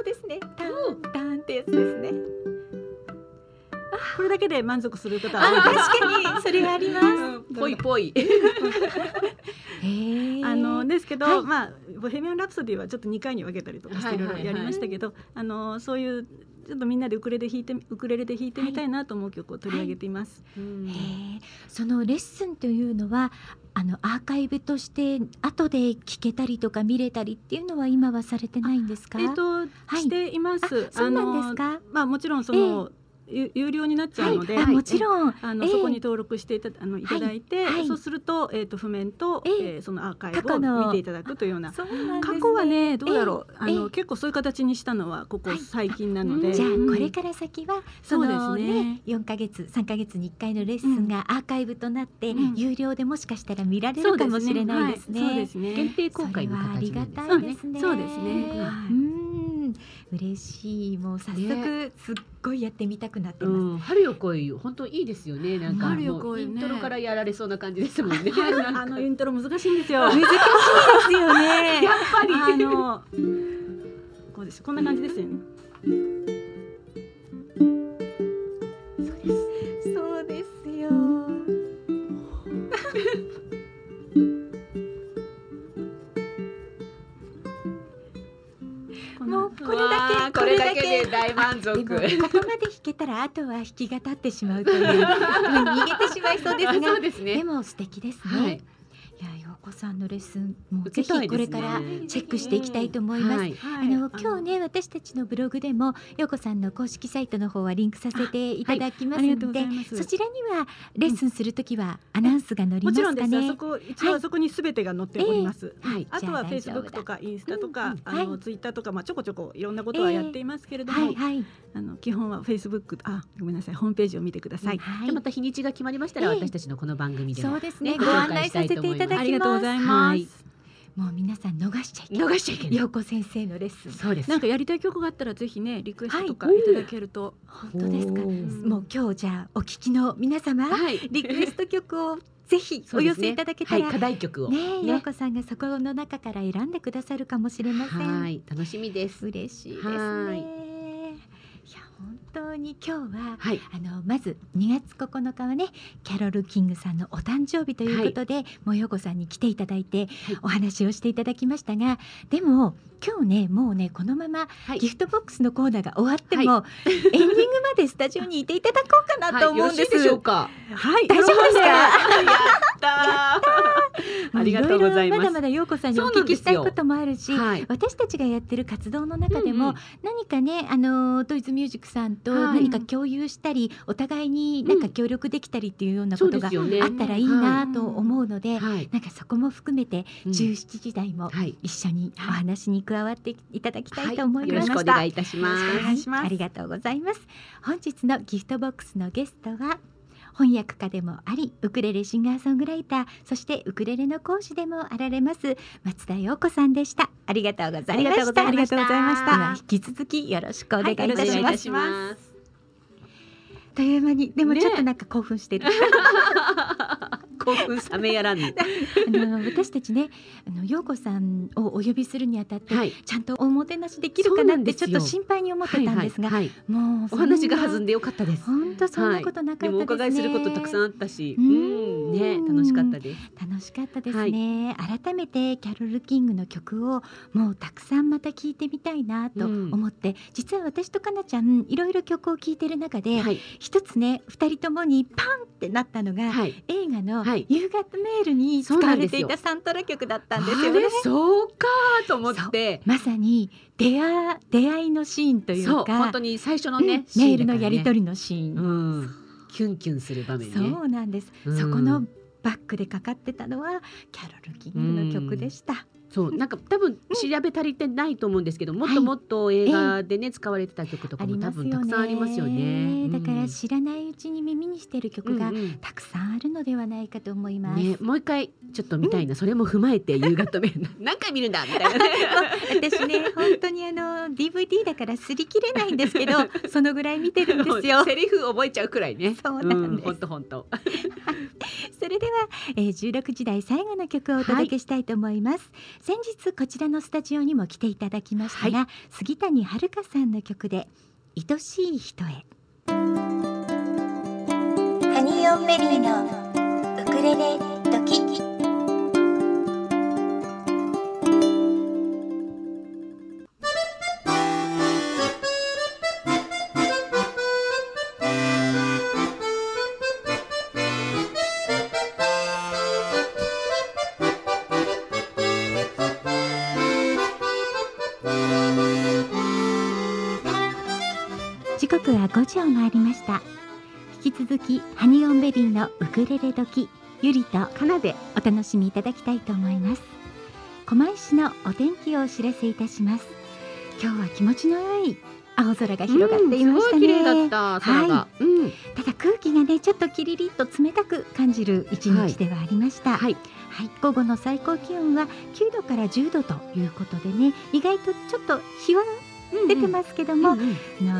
うですね。タンタンってやつですね。これだけで満足する方は多いです。確かにそれはあります。ぽいぽい。ですけど、ボヘミアン・ラプソディはちょっと2回に分けたりとかしていろいろやりましたけど、そういうちょっとみんなでウクレレで弾いてみたいなと思う曲を取り上げています。そのレッスンというのはアーカイブとして後で聴けたりとか見れたりっていうのは今はされてないんですか？しています。そうなんですか。もちろんその有料になっちゃうので、もちろんそこに登録していただいて、そうすると譜面とそのアーカイブを見ていただくというような。過去はねどうだろう、結構そういう形にしたのはここ最近なので。じゃあこれから先はそうですね、4ヶ月3ヶ月に1回のレッスンがアーカイブとなって有料でもしかしたら見られるかもしれないですね。限定公開の形になりますね。そうですね。嬉しい。もう早速すっごいやってみたくなってます。春よ来い本当いいですよね。なんかイントロからやられそうな感じですもんね。イントロ難しいんですよ。難しいですよね。やっぱりこうです。こんな感じですよね。そうですよ。これだけで大満足。ここまで弾けたらあとは弾きが立ってしまうという逃げてしまいそうですが、でも素敵ですね。陽子さんのレッスンもぜひこれからチェックしていきたいと思います。今日ね私たちのブログでも陽子さんの公式サイトの方はリンクさせていただきますので、そちらにはレッスンするときはアナウンスが載りますかね？もちろんです。一応そこにすべてが載っております。あとは Facebook とかインスタとかTwitter とかちょこちょこいろんなことはやっていますけれども、基本は Facebook ごめんなさいホームページを見てください。また日にちが決まりましたら私たちのこの番組でもご案内させていただきます。ありがとうございます。もう皆さん逃しちゃいけない。逃しちゃいけない。陽子先生のレッスン。そうです。なんかやりたい曲があったらぜひねリクエストとかいただけると。本当ですか。もう今日じゃあお聞きの皆様、リクエスト曲をぜひお寄せいただけたら、課題曲をね陽子さんがそこの中から選んでくださるかもしれません。楽しみです。嬉しいですね。に今日は、はい、まず2月9日はねキャロル・キングさんのお誕生日ということで、はい、もよこさんに来ていただいて、はい、お話をしていただきましたが、でも今日ねもうねこのままギフトボックスのコーナーが終わっても、はい、エンディングまでスタジオにいていただこうかなと思うんです、はい、よろしいでしょうか、はい、大丈夫ですか？やったありがとうございます。まだまだようこさんにお聞きしたいこともあるし、はい、私たちがやってる活動の中でも、うんうん、何かねトイズミュージックさんと何か共有したり、はい、お互いになんか協力できたりっていうようなことがあったらいいなと思うので、はい、なんかそこも含めて17時台も一緒にお話に加わっていただきたいと思います、はいはい、よろしくお願いいたします、はい、ありがとうございます。本日のギフトボックスのゲストは翻訳家でもありウクレレシンガーソングライター、そしてウクレレの講師でもあられます松田陽子さんでした。ありがとうございました。引き続きよろしくお願いいたします、はい、お願いします。という間にでもちょっとなんか興奮してる、ね、興奮冷めやらぬ私たちね陽子さんをお呼びするにあたって、はい、ちゃんとおもてなしできるかなってちょっと心配に思ってたんですが、はいはいはい、もうお話が弾んでよかったです。本当そんなことなかったですね、はい、でもお伺いすることたくさんあったし、うん、ね、楽しかったです。楽しかったですね、はい、改めてキャロル・キングの曲をもうたくさんまた聞いてみたいなと思って、うん、実は私とかなちゃんいろいろ曲を聴いてる中で、はい、一つね2人ともにパンってなったのが、はい、映画の夕方メールに使われていたサントラ曲だったんですよね。そうかと思ってまさに出会いのシーンというか、そう本当に最初の ね、うん、メールのやり取りのシーン、うん、キュンキュンする場面ね。そうなんです、うん、そこのバックでかかってたのはキャロル・キングの曲でした、うん。そうなんか多分調べ足りてないと思うんですけど、うん、もっともっと映画でね、使われてた曲とかも多分たくさんありますよね。だから知らないうちに耳にしてる曲がたくさんあるのではないかと思います、うんうんね、もう一回ちょっと見たいな、うん、それも踏まえて夕方メール何回見るんだみたいな、ね、私ね本当にDVD だから擦り切れないんですけどそのぐらい見てるんですよ。セリフ覚えちゃうくらいね。そうなんです、うん、本当それでは、16時台最後の曲をお届けしたいと思います、はい。先日こちらのスタジオにも来ていただきましたが、はい、杉谷遥さんの曲で愛しい人へ。ハニーオンベリーのウクレレドキッキ。5時を回りました。引き続きハニオンベリーのウクレレ時、ゆりとかなでお楽しみいただきたいと思います。狛江市のお天気をお知らせいたします。今日は気持ちの良い青空が広がっていましたね、うん、すごい綺麗だった空が、はい、うん、ただ空気がねちょっとキリリと冷たく感じる一日ではありました、はいはいはい。午後の最高気温は9度から10度ということでね、意外とちょっと日は出てますけども、うんうん、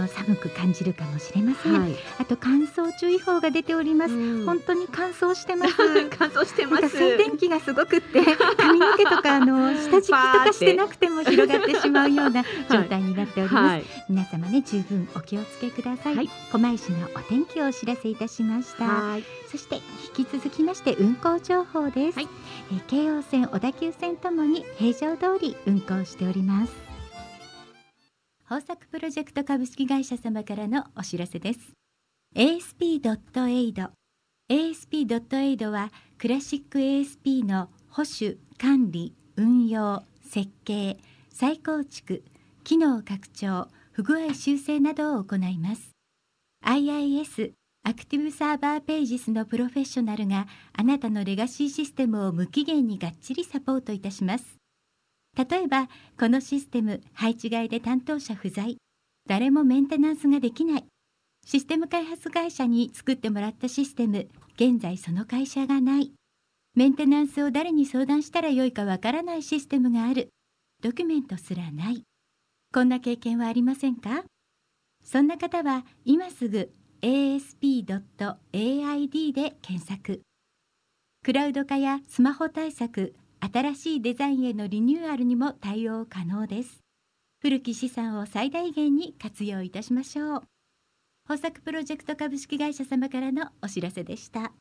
寒く感じるかもしれません、はい。あと乾燥注意報が出ております、うん、本当に乾燥してます乾燥してます。なんか静電気がすごくって髪の毛とか下敷きとかしてなくても広がってしまうような状態になっております、はいはい。皆様ね十分お気をつけください、はい。狛江市のお天気をお知らせいたしました、はい。そして引き続きまして運行情報です、はい。京王線小田急線ともに平常通り運行しております。豊作プロジェクト株式会社様からのお知らせです。 ASP.AID はクラシック ASP の保守・管理・運用・設計・再構築・機能拡張・不具合修正などを行います。 IIS アクティブサーバーページスのプロフェッショナルがあなたのレガシーシステムを無期限にがっちりサポートいたします。例えば、このシステム、配置外で担当者不在、誰もメンテナンスができない、システム開発会社に作ってもらったシステム、現在その会社がない、メンテナンスを誰に相談したらよいかわからないシステムがある、ドキュメントすらない。こんな経験はありませんか？そんな方は、今すぐ ASP.AID で検索。クラウド化やスマホ対策、新しいデザインへのリニューアルにも対応可能です。古き資産を最大限に活用いたしましょう。豊作プロジェクト株式会社様からのお知らせでした。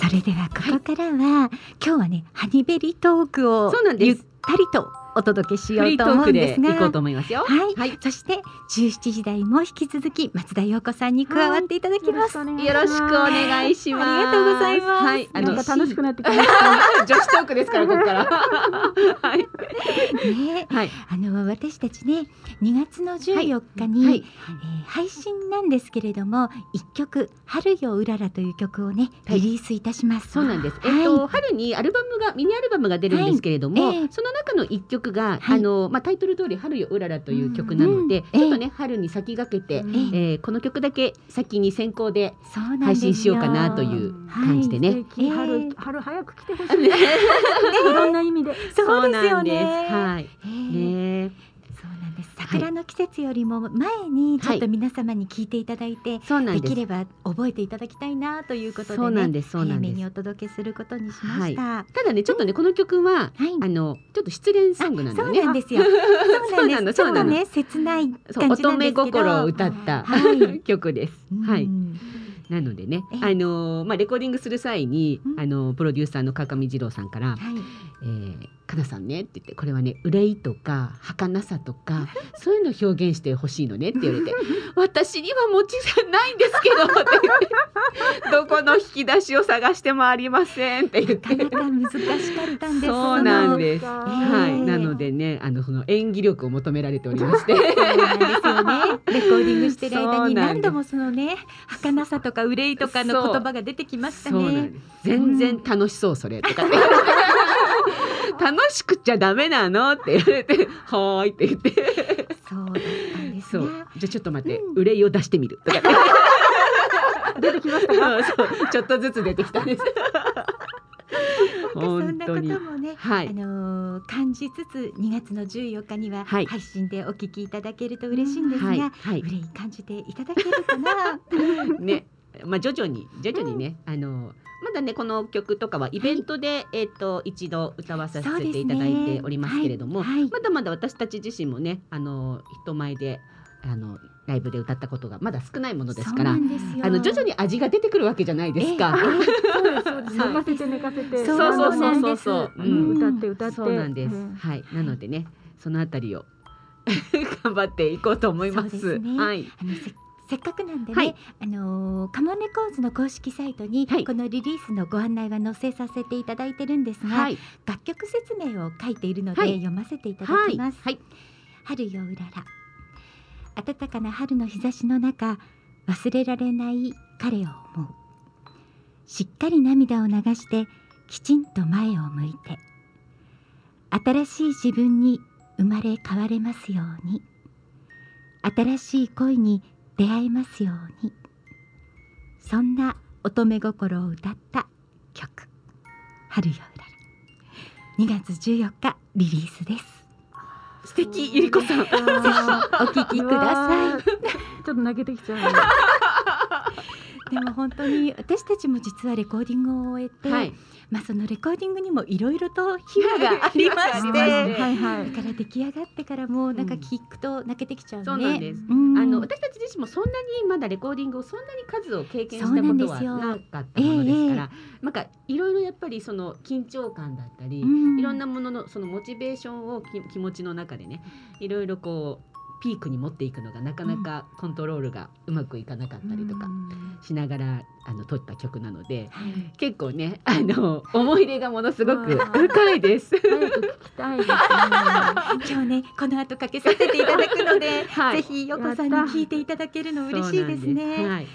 それではここからは、今日はねハニベリトークをゆったりとお届けしようと思うんですが、そして17時台も引き続き松田陽子さんに加わっていただきます。よろしくお願いします。ありがとうございます、なんか楽しくなってきました女子トークですからここから、私たちね2月の14日に、配信なんですけれども1曲春ようららという曲をねリリースいたします。そうなんです、春にミニアルバムが出るんですけれども、その中の1曲がタイトル通り春ようららという曲なので、ちょっとね春に先駆けて、この曲だけ先に先行で配信しようかなという感じでね、春早く来てほしいねいろんな意味で。そうですよね。桜の季節よりも前にちょっと皆様に聞いていただいて、できれば覚えていただきたいなということでね、早めにお届けすることにしました、ただねちょっとねこの曲は、ちょっと失恋ソングなんだよね。そうなんですよそうなんですちょっとね切ない感じなんですけど、乙女心を歌った、曲です。なのでね、レコーディングする際に、プロデューサーの川上二郎さんから、かなさんねって言って、これはね憂いとか儚さとかそういうのを表現してほしいのねって言われて私にはもちろんないんですけどって言ってどこの引き出しを探してもありませんって言ってなかなか難しかったんです。そうなんです、なのでねその演技力を求められておりましてレコーディングしてる間に何度もそのね儚さとか憂いとかの言葉が出てきましたね。全然楽しそうそれとか楽しくちゃダメなのって言われてはーいって言って、そうだったんですね。じゃあちょっと待って、憂いを出してみるとか出てきましたちょっとずつ出てきたんですそんなこともね、感じつつ2月の14日には配信でお聞きいただけると嬉しいんですが、憂い感じていただけるかなね、徐々にね、まだねこの曲とかはイベントで、一度歌わさせていただいておりますけれども、まだまだ私たち自身もね人前でライブで歌ったことがまだ少ないものですから、徐々に味が出てくるわけじゃないですか。寝かせて寝かせて歌ってそうなんです、なのでねそのあたりを頑張っていこうと思います。せっかくなんでね、カモンレコーズの公式サイトにこのリリースのご案内は載せさせていただいてるんですが、楽曲説明を書いているので読ませていただきます。春ようらら、暖かな春の日差しの中、忘れられない彼を思う。しっかり涙を流してきちんと前を向いて、新しい自分に生まれ変われますように。新しい恋に出会えますように。そんな乙女心を歌った曲、春ようらら、2月14日リリースです。素敵、ゆりこさん、ぜひお聞きください。ちょっと泣けてきちゃう、でも本当に私たちも実はレコーディングを終えて、そのレコーディングにもいろいろと秘話がありましてだから出来上がってからもなんか聞くと泣けてきちゃうね。そうなんです、私たち自身もそんなにまだレコーディングをそんなに数を経験したことはなかったものですから、なんかいろいろやっぱりその緊張感だったり、いろんなもののそのモチベーションを気持ちの中でねいろいろこうピークに持っていくのがなかなかコントロールがうまくいかなかったりとかしながら撮った曲なので、結構ね思い出がものすごく深いです。早く聞きたいです、今日ねこの後かけさせていただくので、ぜひよこさんに聞いていただけるの嬉しいですね。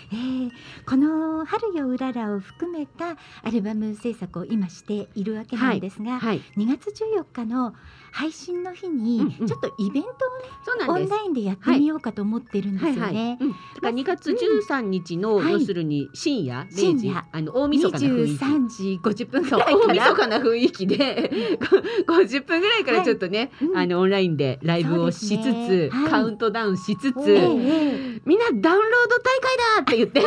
この春ようららを含めたアルバム制作を今しているわけなんですが、2月14日の配信の日にちょっとイベントをねオンラインでやってみようかと思ってるんですよね。2月13日の要するに深夜0時、大晦日の23時50分ぐらいから大晦日な雰囲気で50分ぐらいからちょっとね、はい、オンラインでライブをしつつ、ね、カウントダウンしつつ、はい、みんなダウンロード大会だって言って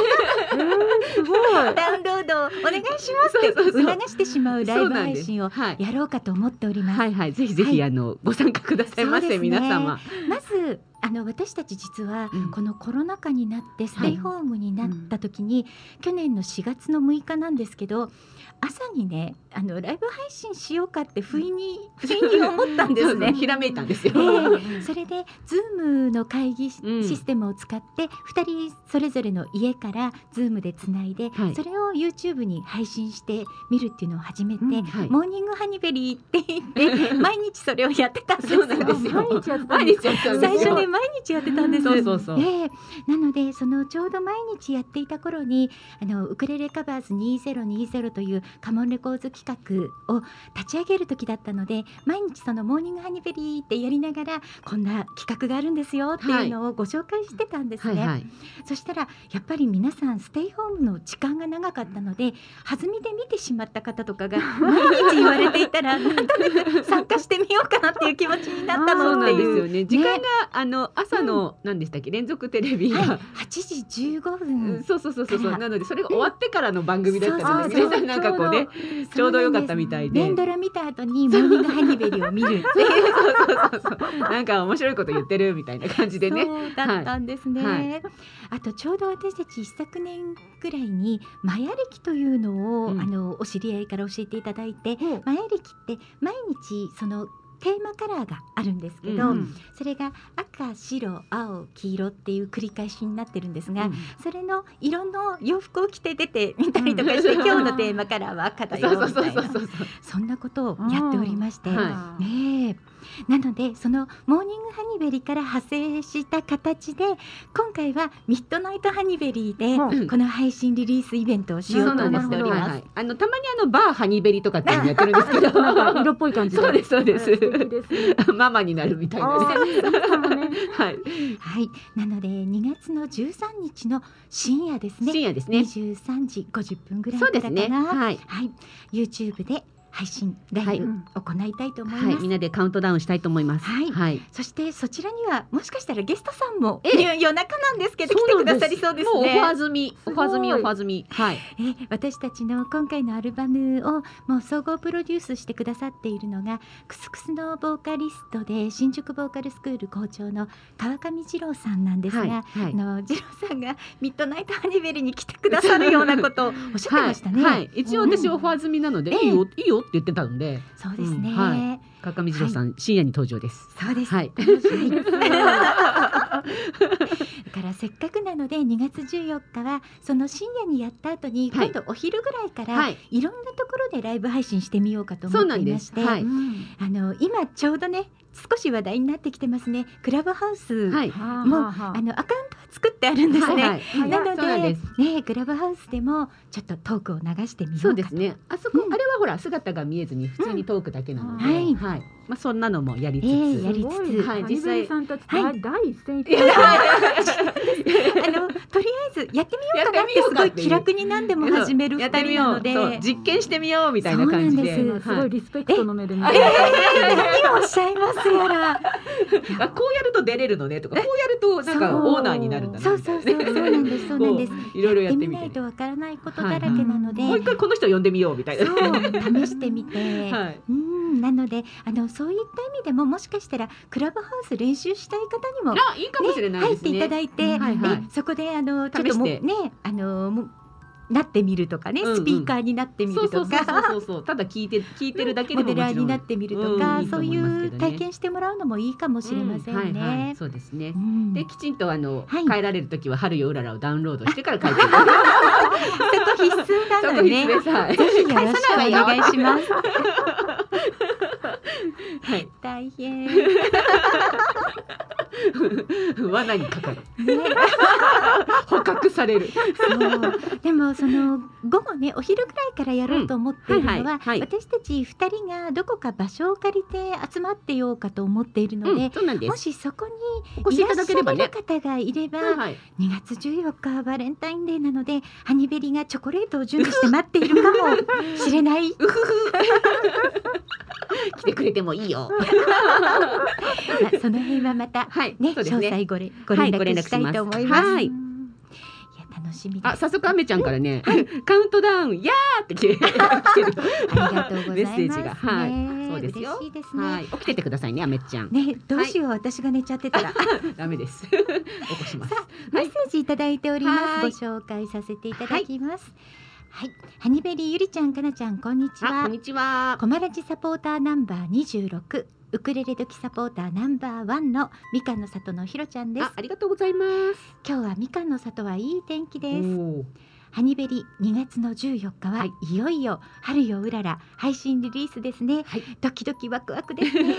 すごいダウンロードお願いしますって促してしまうライブ配信をやろうかと思っております。はいはい、ぜひぜひ、はい、ご参加くださいませ、ね、皆様。まず私たち実はこのコロナ禍になってステイホームになった時に、はい、去年の4月の6日なんですけど朝にねライブ配信しようかって不意に思ったんですねひらめいたんですよ、それで Zoom の会議システムを使って、2人それぞれの家から Zoom でつないで、はい、それを YouTube に配信してみるっていうのを始めて、はい、モーニングハニベリーって言って毎日それをやってたんですよ。そうなんですよ、毎日やったんですよ最初ね、毎日やってたんです。そう、なのでそのちょうど毎日やっていた頃にウクレレカバーズ2020というカモンレコーズ企画を立ち上げる時だったので、毎日そのモーニングハニベリーってやりながらこんな企画があるんですよっていうのをご紹介してたんですね、はいはいはい、そしたらやっぱり皆さんステイホームの時間が長かったので弾みで見てしまった方とかが毎日言われていたらなんとなく参加してみようかなっていう気持ちになったのっていう。そうなんですよね、時間が、ね、朝の何でしたっけ、連続テレビが、はい、8時15分そうなのでそれが終わってからの番組だったので、皆さんなんかこうねちょうど良かったみたいで、連ドラ見た後にモーニングハニベリを見るそうなんか面白いこと言ってるみたいな感じでね、そうだったんですね、はいはい、あとちょうど私たち一昨年くらいにマヤ歴というのを、お知り合いから教えていただいて、マヤ歴って毎日そのテーマカラーがあるんですけど、それが赤、白、青、黄色っていう繰り返しになってるんですが、それの色の洋服を着て出てみたりとかして、今日のテーマカラーは赤だよみたいなそんなことをやっておりまして、ね、なのでそのモーニングハニベリーから派生した形で今回はミッドナイトハニベリーでこの配信リリースイベントをしようと思っております。たまにバーハニベリーとかってやってるんですけど色っぽい感じでそうですママになるみたいなねはい、はい、なので2月の13日の深夜ですね23時50分ぐらいからかな、ね、はいはい、YouTube で配信ライブを行いたいと思います、はいはい、みんなでカウントダウンしたいと思います、はいはい、そしてそちらにはもしかしたらゲストさんも夜中なんですけど来てくださりそうですね。オファー済み、はい、私たちの今回のアルバムをもう総合プロデュースしてくださっているのがクスクスのボーカリストで新宿ボーカルスクール校長の川上二郎さんなんですが、はいはい、二郎さんがミッドナイトハニベリーに来てくださるようなことをおっしゃってましたね、はいはい、一応私オファー済みなので、いいよって言ってたんで、そうですね、はい、川上二郎さん、はい、深夜に登場です。そうです、はい、楽しみですだからせっかくなので2月14日はその深夜にやった後に、はい、今度お昼ぐらいから、はい、いろんなところでライブ配信してみようかと思っていまして、はい、今ちょうどね少し話題になってきてますね、クラブハウス、はい、もうアカウントは作ってあるんですね、はいはい、なの で、ね、クラブハウスでもちょっとトークを流してみようかと。そうですね、あそこ、あれはほら姿が見えずに普通にトークだけなので、はいはい、そんなのもやりつつ、はい、実際さんたち第一線とりあえずやってみようかなってすごい気楽に何でも始める2人なので、実験してみようみたいな感じ で、はい、すごいリスペクトの目で見て、何をおっしゃいますやらこうやると出れるのねとか、こうやるとなんかオーナーになるんだなみたいな、そうなんですいろいろやってみないとわからないことだらけなので、もう一回この人呼んでみようみたいな、試してみて、はい、なのでそういった意味でももしかしたらクラブハウス練習したい方にも、いいかもしれないですね、入っていただいて、はいはい、そこでちょっともねなってみるとかね、スピーカーになってみるとか、ただ聞いてるだけでも、モデラーになってみるとか、そういう体験してもらうのもいいかもしれませんね、はいはい、そうですね、できちんとはい、帰られるときは春ようららをダウンロードしてから帰ってくるそこ必須なのね、ぜひよろしくお願いしますはい、大変罠にかかる、ね、捕獲される。そうでもその午後ね、お昼ぐらいからやろうと思っているのは、うん、はいはい、私たち2人がどこか場所を借りて集まってようかと思っているので、うん、もしそこにいらっしゃる方がいれば、2月14日バレンタインデーなのでハニベリがチョコレートを準備して待っているかもしれない。来てくれてもいいよ。その辺はまた、はい、ね、詳細ご連絡したいと思います。はい、いや楽しみです。あ、早速アメちゃんからね、うん、はい、カウントダウンやーって来てる。ありがとうございます、ね。メッセージが、はい、そうですよ。嬉しいですね、はい、起きててくださいね、アメちゃん。ね、どうしよう、はい、私が寝ちゃってたら。ダメです。起こします。メッセージいただいております。ご紹介させていただきます。はい、はい、ハニベリーゆりちゃん、かなちゃん、こんにちは。こんにちは。コマラジサポーターナンバー26、ウクレレ時サポーターナンバー1のみかんの里のひろちゃんです。 ありがとうございます。今日はみかんの里はいい天気です。ハニベリ2月の14日は、はい、いよいよ春ようらら配信リリースですね、はい、ドキドキワクワクですね。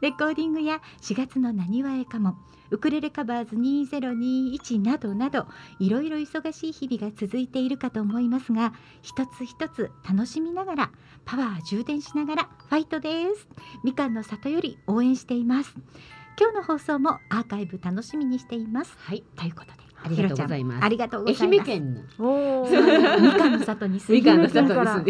レコーディングや4月のなにわえかも、ウクレレカバーズ2021などなど、いろいろ忙しい日々が続いているかと思いますが、一つ一つ楽しみながらパワー充電しながらファイトです。みかんの里より応援しています。今日の放送もアーカイブ楽しみにしています、はい、ということでありがとうございます。愛媛県のみかんの里に住んでるから、はい、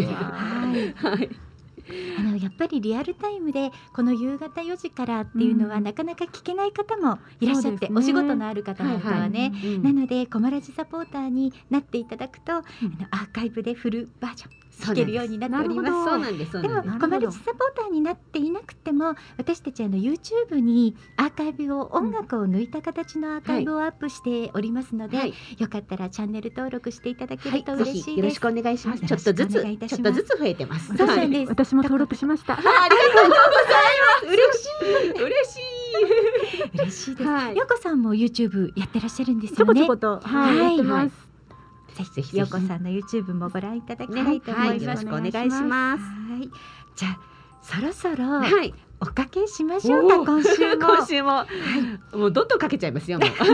やっぱりリアルタイムでこの夕方4時からっていうのは、なかなか聞けない方もいらっしゃって、お仕事のある方なんかはね、はいはい、なのでコマラジサポーターになっていただくと、アーカイブでフルバージョン聞けるようになっております。でもコマラジサポーターになっていなくても、私たちYouTube にアーカイブを、音楽を抜いた形のアーカイブをアップしておりますので、はい、よかったらチャンネル登録していただけると嬉しいです、はい、よろしくお願いします。ちょっとずつ増えてます。そうなんです、はい、私も登録しました。ありがとうございます。嬉しいです、はい、よこさんも YouTube やってらっしゃるんですよね。ちょこちょこと、はい、やってます、はい、ぜひよこさんの YouTube もご覧いただきたいと思います、ね、はい、よろしくお願いします。はい、じゃあそろそろ、はい、おかけしましょうか。今週も、はい、もうどんどんかけちゃいますよ。もう1回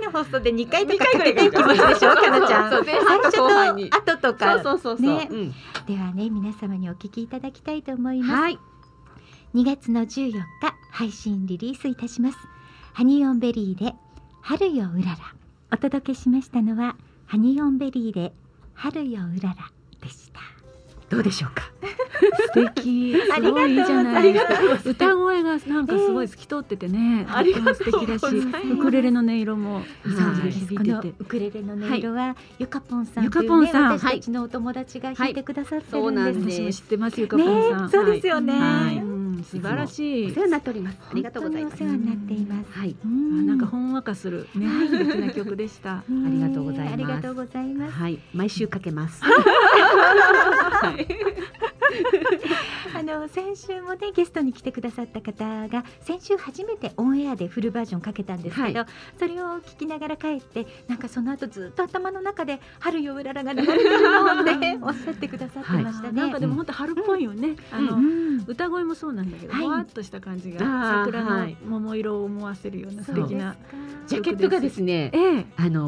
の放送で2回とかかけていきますでしょ。かなちゃん、そうそうそう、最初と後とか、ね、うん、ではね、皆様にお聞きいただきたいと思います、はい、2月の14日配信リリースいたしますハニオンベリーで春ようらら。お届けしましたのはハニオンベリーで春ようららでした。どうでしょうか。素敵、すごいじゃないですか。歌声がなんかすごい透き通っててね、ありがとうございます。素敵だし、ウクレレの音色もいい感じで響いてて、はい、ウクレレの音色はゆかぽんさんというね、私たちのお友達が弾いてくださってるんです、はい、そうなんです。私も知ってます、ゆかぽんさん、ね、そうですよね、はい、うん、素晴らしい。お世話になっております。ありがとうございます。本当にお世話になっています、はい、なんかほんわかするね、素敵な曲でした。ありがとうございます。ありがとうございます、はい、毎週かけます。はい先週もね、ゲストに来てくださった方が先週初めてオンエアでフルバージョンかけたんですけど、はい、それを聞きながら帰って、なんかその後ずっと頭の中で春ようららが流れてるのっておっしゃってくださってましたね、はい、なんかでも本当春っぽいよね、歌声もそうなんだけど、ふわっとした感じが桜の桃色を思わせるような素敵なジャケットがですね、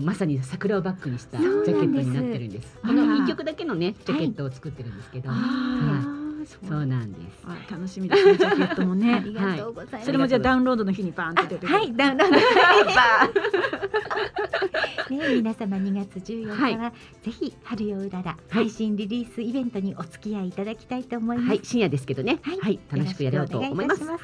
まさに桜をバックにしたジャケットになってるんです。この1曲だけのね、ジャケットを作ってるんですけど、そうなんです。あ、楽しみですね、ジャケットもね。ありがとうございます、はい、それもじゃあダウンロードの日にバーンと出てくる。はい、ダウンロードね、皆様2月14日はぜひ春ようらら配信リリースイベントにお付き合いいただきたいと思います、はい、深夜ですけどね、はい、はい、楽しくやろうと思います。はい、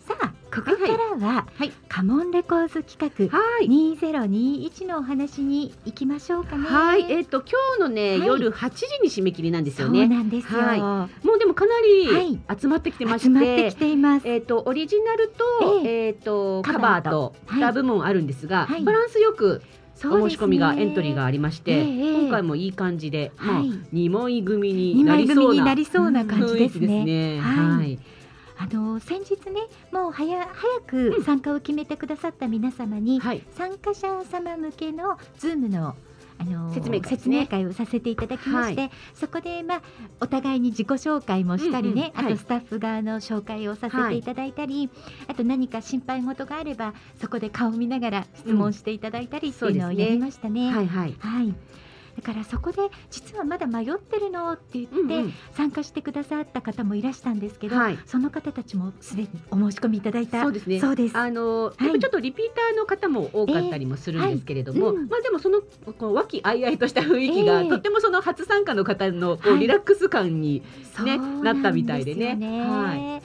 さあ、ここからはカモンレコーズ企画2021のお話に行きましょうかね。はい、今日のね、はい、夜8時に締め切りなんですよね。そうなんですよ、はい、もうでもかなり集まってきてまして、はい、集まってきています。オリジナルと、カバーと2部門あるんですが、はい、バランスよくお申し込みが、エントリーがありまして、今回もいい感じで、まあ、2枚組になりそうな感じですね。はい、先日ね、もう早く参加を決めてくださった皆様に、参加者様向けのズームの説明会をさせていただきまして、はい、そこで、お互いに自己紹介もしたりね、あとスタッフ側の紹介をさせていただいたり、あと何か心配事があればそこで顔を見ながら質問していただいたりっていうのをやりましたね、はいはいはい。だからそこで実はまだ迷ってるのって言って参加してくださった方もいらしたんですけど、その方たちもすでにお申し込みいただいたそうですね。そうです。でもちょっとリピーターの方も多かったりもするんですけれども、でもその和気あいあいとした雰囲気が、とってもその初参加の方のリラックス感に、なったみたいでね。そうなんですよね、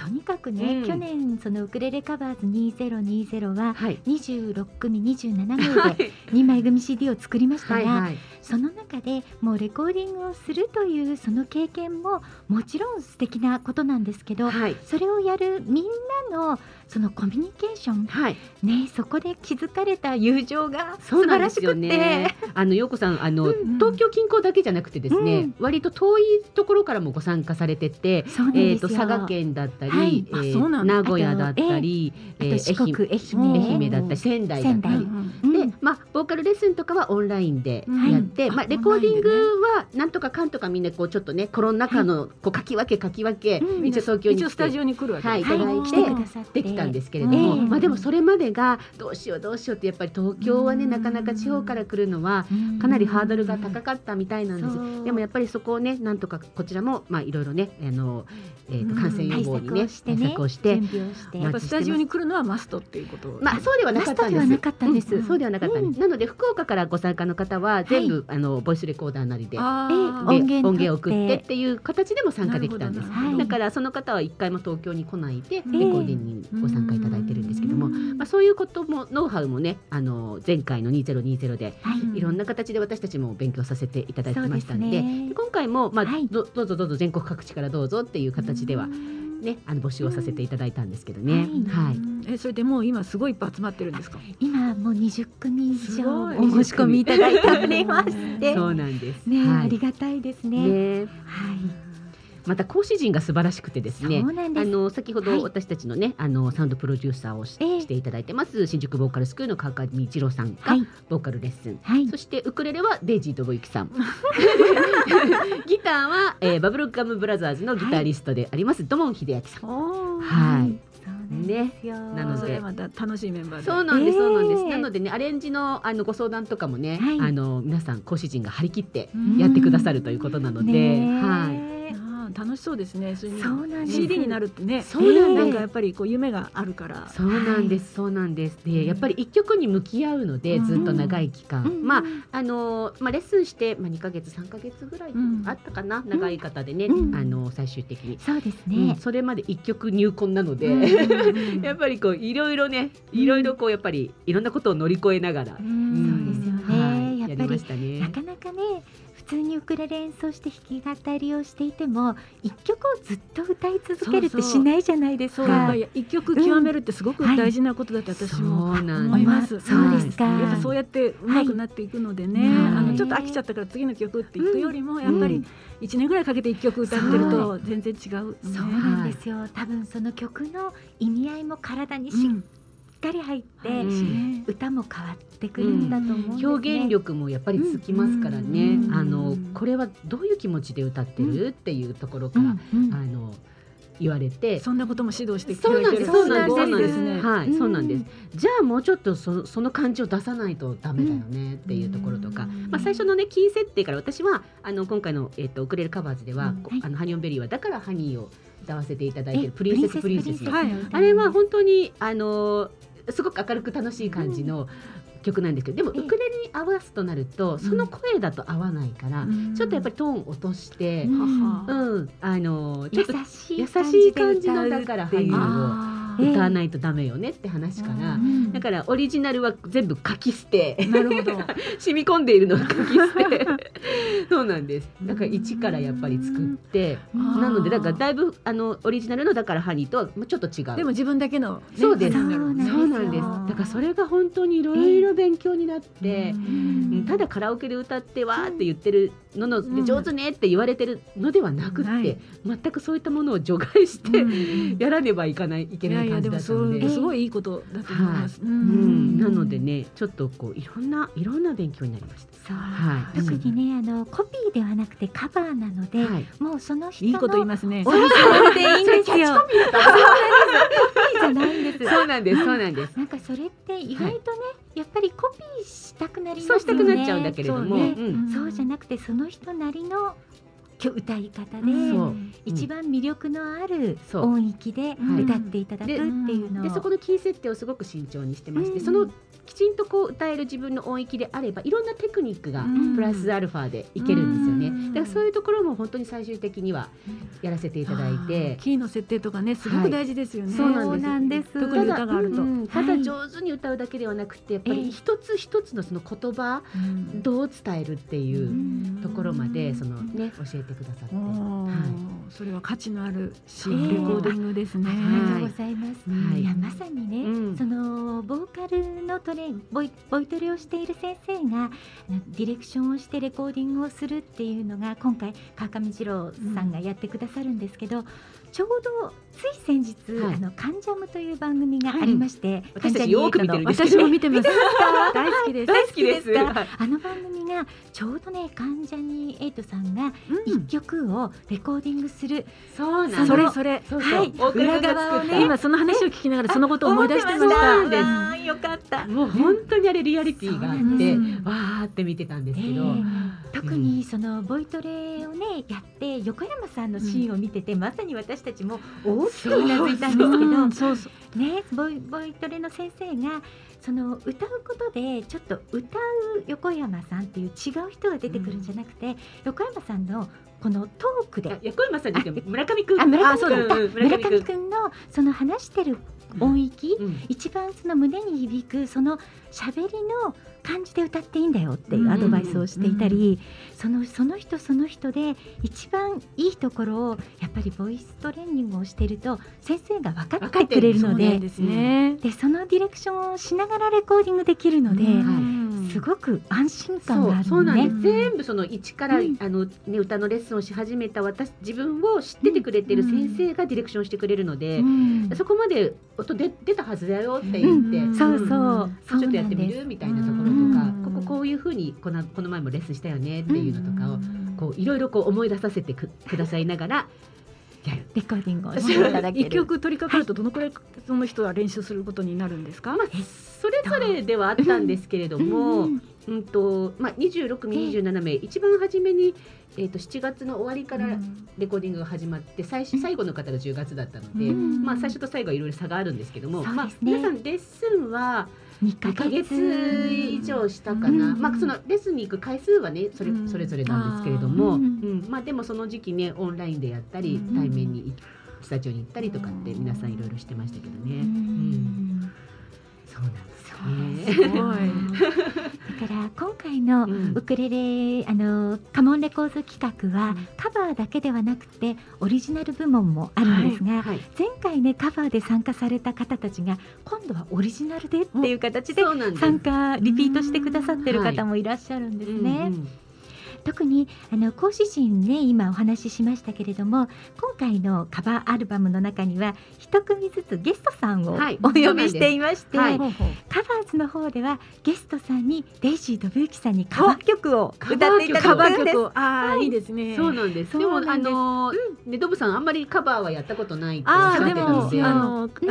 とにかくね、去年そのウクレレカバーズ2020は26組27名で2枚組 CD を作りましたが、その中でもうレコーディングをするというその経験ももちろん素敵なことなんですけど、それをやるみんなのそのコミュニケーション、そこで築かれた友情が素晴らしくて、陽子さん東京近郊だけじゃなくてですね、割と遠いところからもご参加されてて、佐賀県だったり、名古屋だったり、愛媛だったり仙台だったり、ボーカルレッスンとかはオンラインでやって、レコーディングはなんとかかんとかみんなこうちょっとね、コロナ禍の書き分け、一応東京に来て、一応スタジオに来るわけです、来てできたんですけれども、でもそれまでがどうしようってやっぱり東京はね、なかなか地方から来るのはかなりハードルが高かったみたいなんです、でもやっぱりそこをね、なんとかこちらもいろいろね、感染予防にね対策をしてやっぱスタジオに来るのはマストっていうこと、そうではなかったんです。なので福岡からご参加の方は全部、ボイスレコーダーなり で音源を送ってっていう形でも参加できたんです。だからその方は一回も東京に来ないでレコーディングにご参加いただいてるんですけども、そういうこともノウハウもね、前回の2020でいろんな形で私たちも勉強させていただきましたの で今回も、どうぞ全国各地からどうぞっていう形ではね、募集をさせていただいたんですけどね、それでもう今すごいいっぱい集まってるんですか？今もう20組以上お申し込みいただいておりましてそうなんです、ありがたいです ね、また講師陣が素晴らしくてですね、先ほど私たちのね、サウンドプロデューサーを していただいてます、新宿ボーカルスクールの川上一郎さんがボーカルレッスン、そしてウクレレはデイジー信之さんギターは、バブルガムブラザーズのギタリストであります、土門秀明さん、なのでまた楽しいメンバーで、そうなんですなのでね、アレンジの、ご相談とかもね、皆さん講師陣が張り切ってやってくださるということなので、楽しそうですね。それに CD になるってね、なんかやっぱりこう夢があるから。そうなんです。で、やっぱり一曲に向き合うので、ずっと長い期間、レッスンして、2ヶ月3ヶ月ぐらいあったかな、長い方でね、最終的にそうですね、それまで一曲入魂なので、やっぱりこういろいろね、こうやっぱりいろんなことを乗り越えながら、やっぱりなかなかね、普通にウクレレ演奏して弾き語りをしていても一曲をずっと歌い続けるってしないじゃないですか。一曲極めるってすごく大事なことだって私も思います。そうやって上手くなっていくのでね、ちょっと飽きちゃったから次の曲っていくよりも、やっぱり1年ぐらいかけて1曲歌ってると全然違う。そうなんですよ。多分その曲の意味合いも体にしっかり入って、歌も変わってくるんだと思うんですね。表現力もやっぱりつきますからね、これはどういう気持ちで歌ってるっていうところから、言われて、そんなことも指導してきてる。そうなんです。じゃあもうちょっと その感じを出さないとダメだよねっていうところとか、最初のねキー設定から私は今回の、ウクレレカバーズでは、ハニオンベリーはだからハニーを歌わせていただいているプリンセスプリンセスの、あれは本当にすごく明るく楽しい感じの曲なんですけど、でもウクレレに合わすとなるとその声だと合わないから、ちょっとやっぱりトーン落として、ちょっと優しい感じのだからハニーを歌わないとダメよねって話から、だからオリジナルは全部書き捨て、染み込んでいるのを書き捨てそうなんです。だから一からやっぱり作って、なのでだからだいぶオリジナルのだからハニーとはちょっと違う。でも自分だけの、ね、そうなんです。だからそれが本当にいろいろ勉強になって、ただカラオケで歌ってわーって言ってるので上手ねって言われてるのではなくって、全くそういったものを除外してやらねばいけないな感じだったので、いやいやでもすごいいいことだと思います、はい、うんなのでねちょっとこういろんな勉強になりました。そう、はい、特にねコピーではなくてカバーなので、はい、もうその人のいいこと言いますね。お話でいいんですよ。コピーじゃないんです。そうなんですそうなんです。なんかそれって意外とね、はい、やっぱりコピーしたくなりますよね。そうしたくなっちゃうんだけれども、そうね、うん、そうじゃなくてその人なりの歌い方で、うん、一番魅力のある音域で歌っていただくっていうのを、でそこのキー設定をすごく慎重にしてまして、うん、そのきちんとこう歌える自分の音域であればいろんなテクニックがプラスアルファでいけるんですよね、うん、だからそういうところも本当に最終的にはやらせていただいて、うん、キーの設定とかねすごく大事ですよね、はい、そうなんです特に歌があるとただ上手に歌うだけではなくてやっぱり一つ一つのその言葉、どう伝えるっていうところまでその、ね、教えてくださって、はい、それは価値のあるレコーディングですね。ありがとうございます、はい、いやまさにね、うん、そのボーカルのボイトレをしている先生がディレクションをしてレコーディングをするっていうのが今回川上二郎さんがやってくださるんですけど、うん、ちょうどつい先日、はい、カンジャムという番組がありまして、はい、私たちよく見てるんですけど、私も見てます大好きです大好きですあの番組がちょうどねカンジャニエイトさんが1曲をレコーディングする、うん、そうなんそれ、はい、裏側をね今その話を聞きながらそのことを思い出してました。そうなんです。よかった。もう本当にあれリアリティがあって、うん、わーって見てたんですけど、特にそのボイトレをねやって横山さんのシーンを見てて、うん、まさに私たちも大きくうなずいたんですけど、そうね、ボイトレの先生がその歌うことでちょっと歌う横山さんっていう違う人が出てくるんじゃなくて、うん、横山さんのこのトークで横山さんで村上くん村上くんのその話してる音域、うん、一番その胸に響くその喋りの感じで歌っていいんだよっていうアドバイスをしていたり、うんうんうん、その人その人で一番いいところをやっぱりボイストレーニングをしていると先生が分かってくれるの で、そのディレクションをしながらレコーディングできるので、うんはい、すごく安心感があるのね。そうなんです。全部その一から、うんね、歌のレッスンをし始めた自分を知っててくれてる先生がディレクションしてくれるので、うんうん、そこまで音出たはずだよって言って、うんうん、そうちょっとやってみるみたいなところとか、うん、こういうふうにこの前もレッスンしたよねっていうのとかをこういろいろこう思い出させてくださいながらやるレコーディングをしていただける。1曲取り掛かるとどのくらいその人は練習することになるんですか？まあ、それぞれではあったんですけれども、まあ、26名27名一番初めに、7月の終わりからレコーディングが始まって、うん、最後の方が10月だったので、うんまあ、最初と最後はいろいろ差があるんですけども、まあ、皆さんレッスンは2ヶ月以上したかな、うんまあ、そのレッスンに行く回数は、ね、それぞれなんですけれども、うんまあ、でもその時期、ね、オンラインでやったり対面にスタジオに行ったりとかって皆さんいろいろしてましたけどね、うんうん、そうなんです。すごいだから今回のウクレレ、カモンレコーズ企画はカバーだけではなくてオリジナル部門もあるんですが、はいはい、前回ねカバーで参加された方たちが今度はオリジナルでっていう形で参加リピートしてくださってる方もいらっしゃるんですね、はいうんうん、特に講師陣ね今お話ししましたけれども今回のカバーアルバムの中には一組ずつゲストさんをお呼びしていまして、はいはい、カバーズの方ではゲストさんにデイジー・ドブユキさんにカバー曲を歌っていただくんです。あ、はい、いいですね。そうなんです。でもね、ドブさんあんまりカバーはやったことないっておっしゃってたんです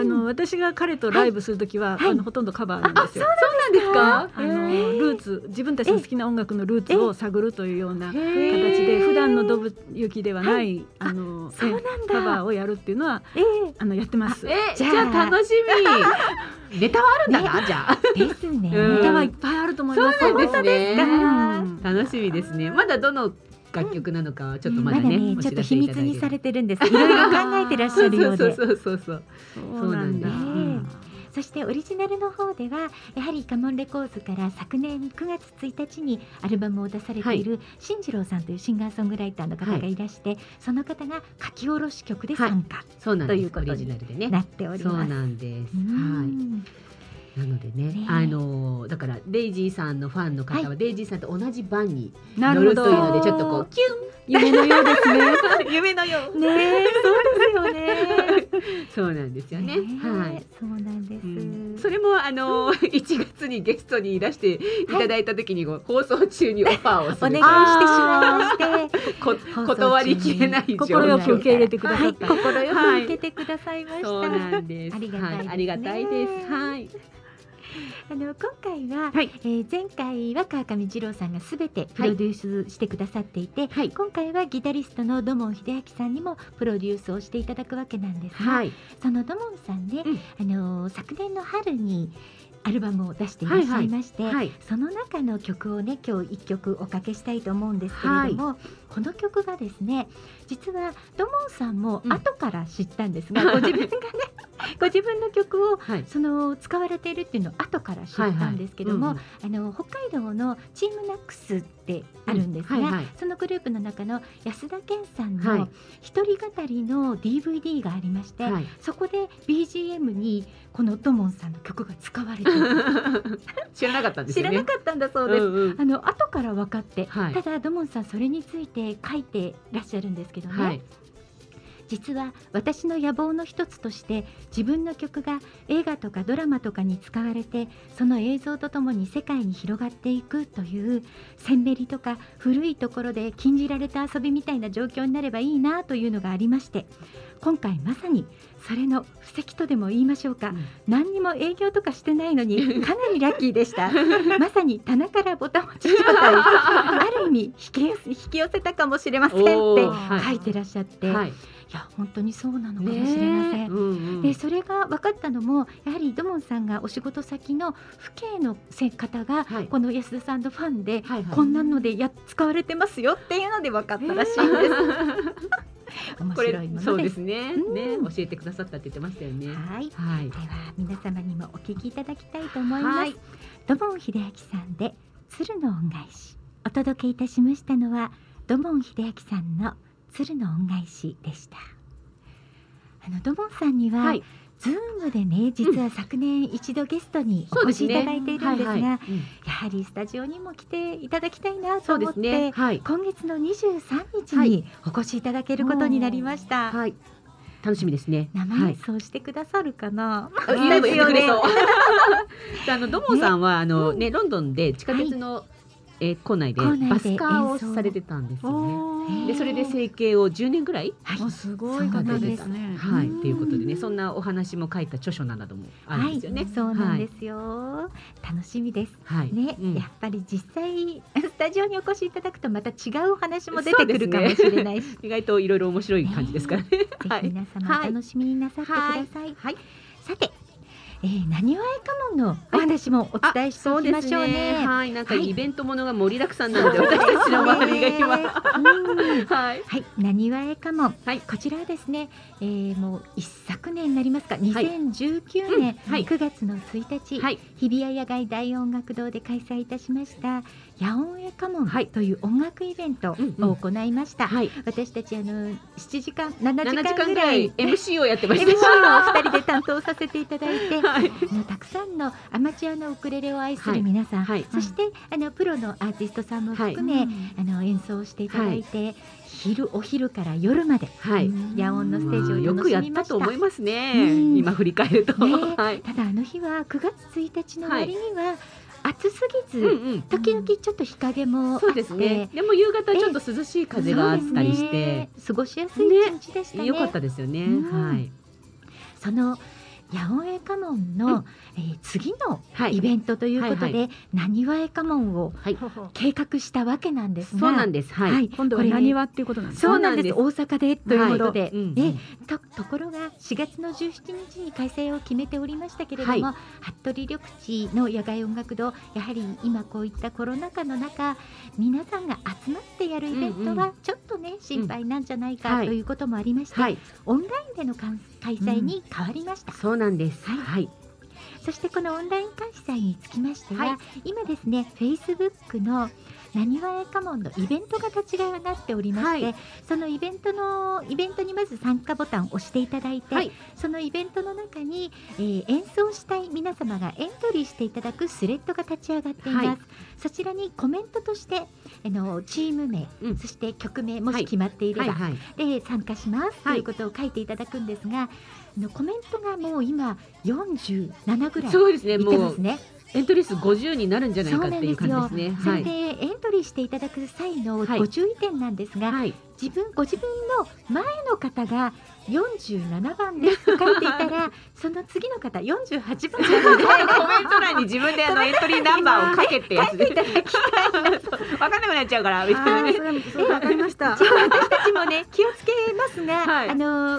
よ。私が彼とライブするときは、はい、ほとんどカバーなんですよ。そうなんですか。ルーツ、自分たちの好きな音楽のルーツを探るというような形で普段のドブユキではない、はい、カバーをやるっていうのは、やってます。じゃあ楽しみネタはあるんだな、ね、じゃあです、ね、ネタはいっぱいあると思います。そうなんですね、うん、楽しみですね。まだどの楽曲なのかはちょっとまだ ねちょっと秘密にされてるんです。いろいろ考えてらっしゃるようでそうなんだ、そしてオリジナルの方ではやはりカモンレコーズから昨年9月1日にアルバムを出されている新次郎さんというシンガーソングライターの方がいらして、はい、その方が書き下ろし曲で参加、はい、ということになっております。そうなんです。なのでね、だからデイジーさんのファンの方はデイジーさんと同じ番に乗るというのでちょっとこうキュン夢のようですね夢のようねそうですよねそうなんですよね、はい、そうなんです、うん、それも1月にゲストにいらしていただいた時に、はい、放送中にオファーをするお願いしてしまいまして断りきれない状況、心よく受け入れてくださった、はい、心よく受けてくださいました、そうなんです、ありがたいです、はい今回は、はい前回は川上二郎さんがすべてプロデュースしてくださっていて、はい、今回はギタリストの土門秀明さんにもプロデュースをしていただくわけなんですが、はい、その土門さんで、うん、昨年の春にアルバムを出していらっしゃいまして、はいはいはい、その中の曲をね今日1曲おかけしたいと思うんですけれども、はい、この曲がですね実は土門さんも後から知ったんですが、うん、ご自分の曲を、はい、使われているっていうのを後から知ったんですけども、北海道のチームナックスってあるんですが、うんはいはい、そのグループの中の安田健さんの一人語りの DVD がありまして、はい、そこで BGM にこの土門さんの曲が使われている知らなかったんですよね、知らなかったんだそうです、うんうん、後から分かって、はい、ただ土門さんそれについて書いてらっしゃるんですけどね、はい、実は私の野望の一つとして自分の曲が映画とかドラマとかに使われてその映像とともに世界に広がっていくというセンベリとか古いところで禁じられた遊びみたいな状況になればいいなというのがありまして、今回まさにそれの布石とでも言いましょうか、うん、何にも営業とかしてないのにかなりラッキーでしたまさに棚からボタン持ち状態ある意味引き寄せたかもしれませんって書いてらっしゃって、はい、いや本当にそうなのかもしれません、うんうん、でそれが分かったのもやはり土門さんがお仕事先の父兄の方が、はい、この安田さんのファンで、はいはい、こんなので使われてますよっていうので分かったらしいんです面白いものです。そうですね、うん、ね教えてくださったって言ってましたよね、はいはい、では皆様にもお聞きいただきたいと思います。土門秀明さんで鶴の恩返し、お届けいたしましたのは土門秀明さんの鶴の恩返しでした。土門さんには、はい、ズームでね実は昨年一度ゲストにお越しいただいているんですが、やはりスタジオにも来ていただきたいなと思って、ねはい、今月の23日にお越しいただけることになりました、はいはい、楽しみですね。名前そうしてくださるかな、はい、言ってくれそう土門さんはねロンドンで地下鉄の、はい校内でバスカーをされてたんですよね。でそれで整形を10年ぐらい、はい、すごい方ですね、はい、ということでねそんなお話も書いた著書などもあるんですよね、はい、そうなんですよ、はい、楽しみです、はいねうん、やっぱり実際スタジオにお越しいただくとまた違うお話も出てくるかもしれないし、ね、意外といろいろ面白い感じですからね、ぜひ皆様お楽しみになさってください、はいはい、さてなにわえかもんのお話もお伝えしておきましょうね、はい、なんかイベントものが盛りだくさんなので、はい、私たちの周りが今なにわえかもん、はい、こちらはですね、もう一昨年になりますか2019年9月の1日、はい、日比谷野外大音楽堂で開催いたしました野音えかもんという音楽イベントを行いました、はいうんうんはい、私たち7時間ぐらい MC をやってました。 MC を2人で担当させていただいてはい、たくさんのアマチュアのウクレレを愛する皆さん、はいはい、そしてプロのアーティストさんも含め、はい、演奏していただいて、はい、お昼から夜まで、はい、野音のステージを楽しみました。よくやったと思いますね、今振り返ると、ねはい、ただ日は9月1日の割には、はい暑すぎず、うんうん、時々ちょっと日陰もあって、そうですね、でも夕方ちょっと涼しい風があったりして、ね、過ごしやすい一日でしたね。良かったですよね、はい、その野音えかもんの、次のイベントということで、はいはいはい、なにわえかもんを計画したわけなんですが、そうなんです、はいはい、今度はなにわっていうことなんです、そうなんです、大阪でということで、はいうんうん、ところが4月の17日に開催を決めておりましたけれども、はい、服部緑地の野外音楽堂、やはり今こういったコロナ禍の中皆さんが集まってやるイベントはちょっとね、うんうん、心配なんじゃないか、うん、ということもありまして、はい、オンラインでの開催に変わりました、うんそうなんです、はいはい、そしてこのオンライン開催につきましては、はい、今ですね Facebook のなにわやかもんのイベントが立ち上がっておりまして、はい、そのイベントにまず参加ボタンを押していただいて、はい、そのイベントの中に、演奏したい皆様がエントリーしていただくスレッドが立ち上がっています、はい、そちらにコメントとしてチーム名、うん、そして曲名もし決まっていれば、はいはいはい、で参加しますということを書いていただくんですが、はい、コメントがもう今47ぐらいそうですね、いてますね。エントリー数50になるんじゃないかっていう感じですね。それでエントリーしていただく際のご注意点なんですが、はい、ご自分の前の方が47番ですと書いていたらその次の方48番ですコメント欄に自分でエントリーナンバーをかけてやつで書いていただきたい分かんなくなっちゃうからみたいな、ね、分かりました。私たちも、ね、気をつけますが、はい、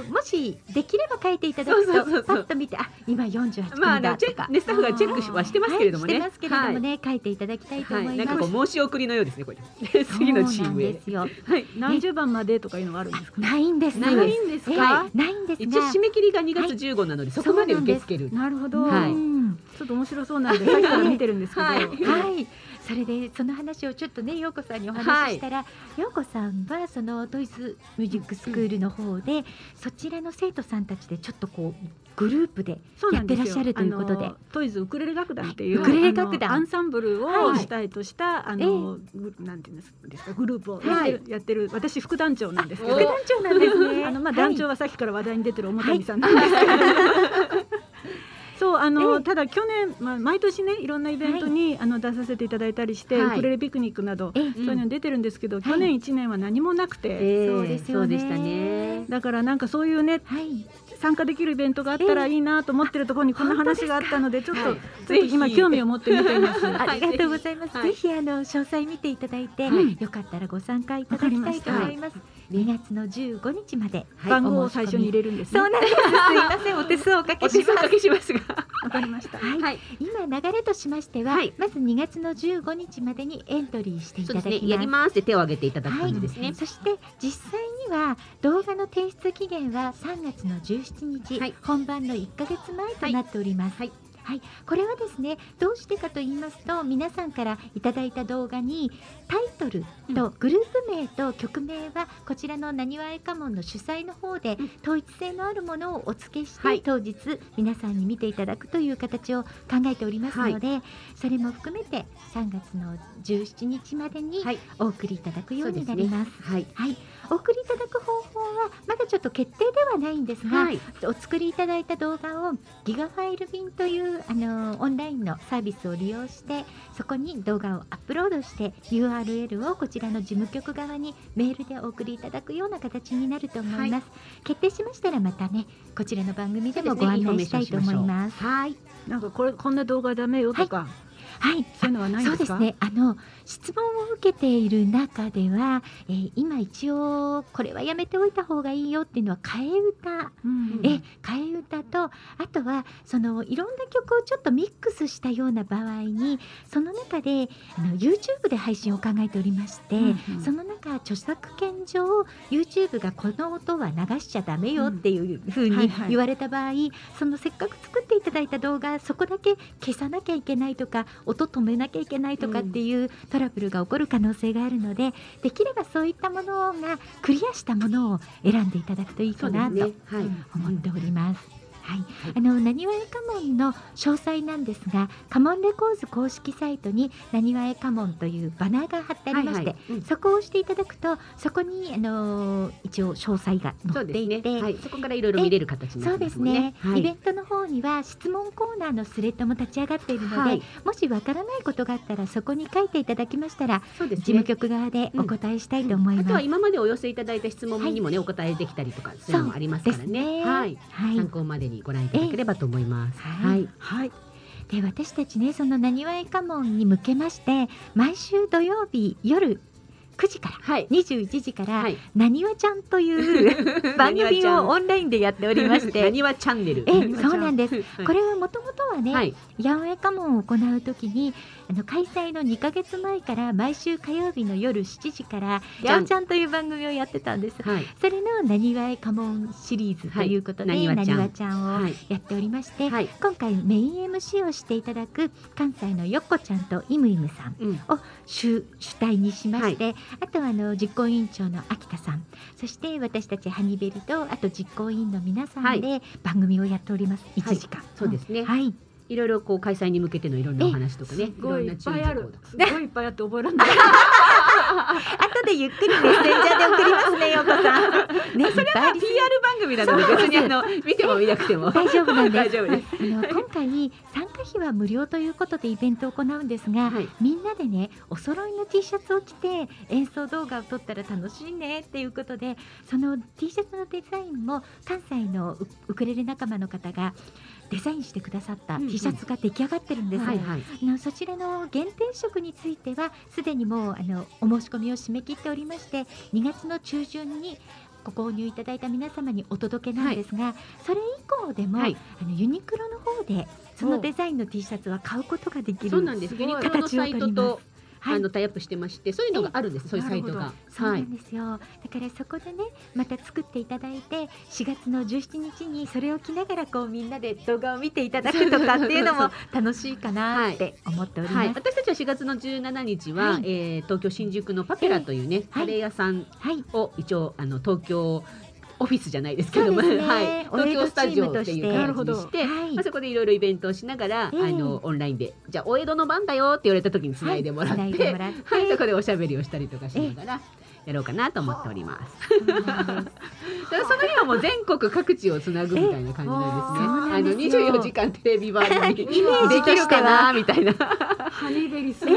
もしできれば書いていただくとそうパッと見てあ今48番だとか、まあね、スタッフがチェックはしてますけれどもね、はい、してますけれどもね、はい、書いていただきたいと思います、はい、なんかこう申し送りのようですねこれ次のチームへ、はい、何十番までとかいうのはあるんですか、ね、ないんですか、ないんですが一応締め切りが2月15なので、はい、そこまで受け付ける。なるほど、はい、ちょっと面白そうなので最初から見てるんですけど、はいはい、それでその話をちょっとね陽子さんにお話ししたら、はい、陽子さんはそのトイズミュージックスクールの方で、うん、そちらの生徒さんたちでちょっとこうグループでやってらっしゃるということでトイズウクレレ楽団っていう、はい、ウクレレ楽団アンサンブルを主体としたなんていうんですかグループをやってる、はい、私副団長なんですけど副団長なんですねまあ団長はさっきから話題に出てる表谷さんなんですけど、はいそうただ去年、まあ、毎年ねいろんなイベントに、はい、出させていただいたりして、はい、ウクレレピクニックなどそういうの出てるんですけど、はい、去年1年は何もなくて、そうですよね、そうでしたね。だからなんかそういうね、はい、参加できるイベントがあったらいいなと思ってるところにこの話があったのでちょっと、はい、ぜひ今興味を持ってみていますありがとうございます、はい、ぜひ詳細見ていただいて、はい、よかったらご参加いただきたいと思います。2月の15日まで、はい、番号を最初に入れるんですね。そうなんです。すいませんお手数をおかけしますがわかりました、はいはい、今流れとしましては、はい、まず2月の15日までにエントリーしていただきます、そうですね、やりますって手を挙げていただく感じですね、はい、そして実際には動画の提出期限は3月の17日、はい、本番の1ヶ月前となっております、はいはいはい、これはですねどうしてかと言いますと皆さんからいただいた動画にタイトルとグループ名と曲名はこちらのなにわえかもんの主催の方で統一性のあるものをお付けして、はい、当日皆さんに見ていただくという形を考えておりますので、はい、それも含めて3月の17日までにお送りいただくようになります、はいそうですねはいはい、お送りいただく方法はまだちょっと決定ではないんですが、はい、お作りいただいた動画をギガファイル便というオンラインのサービスを利用してそこに動画をアップロードして URL をこちらの事務局側にメールでお送りいただくような形になると思います、はい、決定しましたらまたねこちらの番組でもご案内したいと思います、はい、なんかこんな動画ダメよとか、はいはい、そういうのはないんですか？そうですね、質問を受けている中では、今一応これはやめておいた方がいいよっていうのは替え歌、うんうん、替え歌とあとはそのいろんな曲をちょっとミックスしたような場合にその中でYouTube で配信を考えておりまして、うんうん、その中著作権上 YouTube がこの音は流しちゃダメよっていうふうに言われた場合、うんはいはい、そのせっかく作っていただいた動画そこだけ消さなきゃいけないとか音止めなきゃいけないとかっていうトラブルが起こる可能性があるので、うん、できればそういったものがクリアしたものを選んでいただくといいかなと思っております、はいはい、なにわえかもんの詳細なんですがかもんレコーズ公式サイトになにわえかもんというバナーが貼ってありまして、はいはいうん、そこを押していただくとそこに一応詳細が載っていて そうですねはい、そこからいろいろ見れる形になりますもんね、そうですね、はい、イベントの方には質問コーナーのスレッドも立ち上がっているので、はい、もしわからないことがあったらそこに書いていただきましたら、そうですね、事務局側でお答えしたいと思います、うん、あとは今までお寄せいただいた質問にも、ねはい、お答えできたりとかそういうのもありますから ね、はいはい、参考までにご覧いただければと思います、はいはい、で私たちねそのなにわえかもんに向けまして毎週土曜日夜9時から、はい、21時から、はい、なにわちゃんという番組をオンラインでやっておりましてなにわチャンネル、そうなんです、これはもともとはね、はい、八百屋家紋を行うときに開催の2ヶ月前から毎週火曜日の夜7時からやおちゃんという番組をやってたんです、はい、それのなにわ家紋シリーズということで、はい、なにわちゃんをやっておりまして、はい、今回メイン MC をしていただく関西のよっこちゃんといむいむさんを 主体にしまして、はい、あとは実行委員長の秋田さん、そして私たちハニベリとあと実行委員の皆さんで番組をやっております、1時間、はい、そうですね、はい、いろいろこう開催に向けてのいろんなお話とかね、すごいいっぱいある、すごいいっぱいあって覚えられない後でゆっくりメッセンジャーで送りますね、ようこさん、ね、それは PR 番組なので別に見ても見なくても大丈夫なんです今回参加費は無料ということでイベントを行うんですが、はい、みんなでねお揃いの T シャツを着て演奏動画を撮ったら楽しいねっていうことで、その T シャツのデザインも関西のウクレレ仲間の方がデザインしてくださった T シャツが出来上がってるんです、うんうん、はいはい、そちらの限定色についてはすでにもうお申し込みを締め切っておりまして、2月の中旬にご購入いただいた皆様にお届けなんですが、はい、それ以降でも、はい、ユニクロの方でそのデザインの T シャツは買うことができる、そうなんです、ユニクロのサイトとはい、タイアップしてまして、そういうのがあるんです、そういうサイトが、そうなんですよ、はい、だからそこでねまた作っていただいて、4月の17日にそれを着ながらこうみんなで動画を見ていただくとかっていうのも楽しいかなって思っております、はいはい、私たちは4月の17日は、はい、東京新宿のパペラというね、カレー屋さんを一応東京オフィスじゃないですけども、ね、はい、東京スタジオっていう感じにして、はい、そこでいろいろイベントをしながら、オンラインでじゃあお江戸の番だよって言われた時につないでもらって、はい、そこでおしゃべりをしたりとかしながらやろうかなと思っております、その日はもう全国各地をつなぐみたいな感じなんですね、24時間テレビ番組できるかなみたいなハニベリスも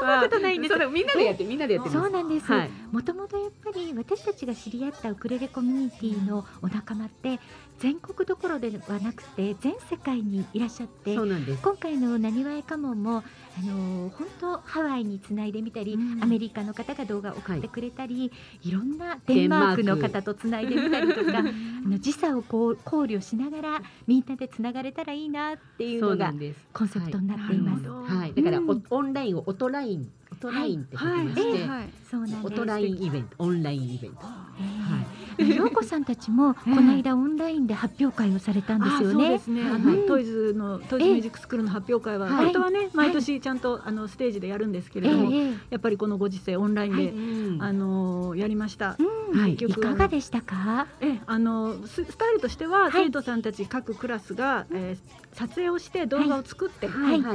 そんなことないんです、みんなでやってます、そうなんです、はい、もともとやっぱり私たちが知り合ったウクレレコミュニティのお仲間って全国どころではなくて全世界にいらっしゃって、そうなんです、今回のなにわ家紋も本当ハワイにつないでみたり、アメリカの方が動画を送ってくれたり、はい、いろんなデンマークの方とつないでみたりとか時差をこう考慮しながらみんなでつながれたらいいなっていうのがコンセプトになっています、はいはい、だから、オンラインをオトライン、オトラインって書きまして、はい、オトラインイベント、オンラインイベント、陽子さんたちもこの間オンラインで発表会をされたんですよね。そうですね、トイズミュージックスクールの発表会は本当はね、毎年ちゃんとステージでやるんですけれども、やっぱりこのご時世オンラインで、やりました、はい、いかがでしたか？スタイルとしては、生徒さんたち各クラスが、撮影をして動画を作って、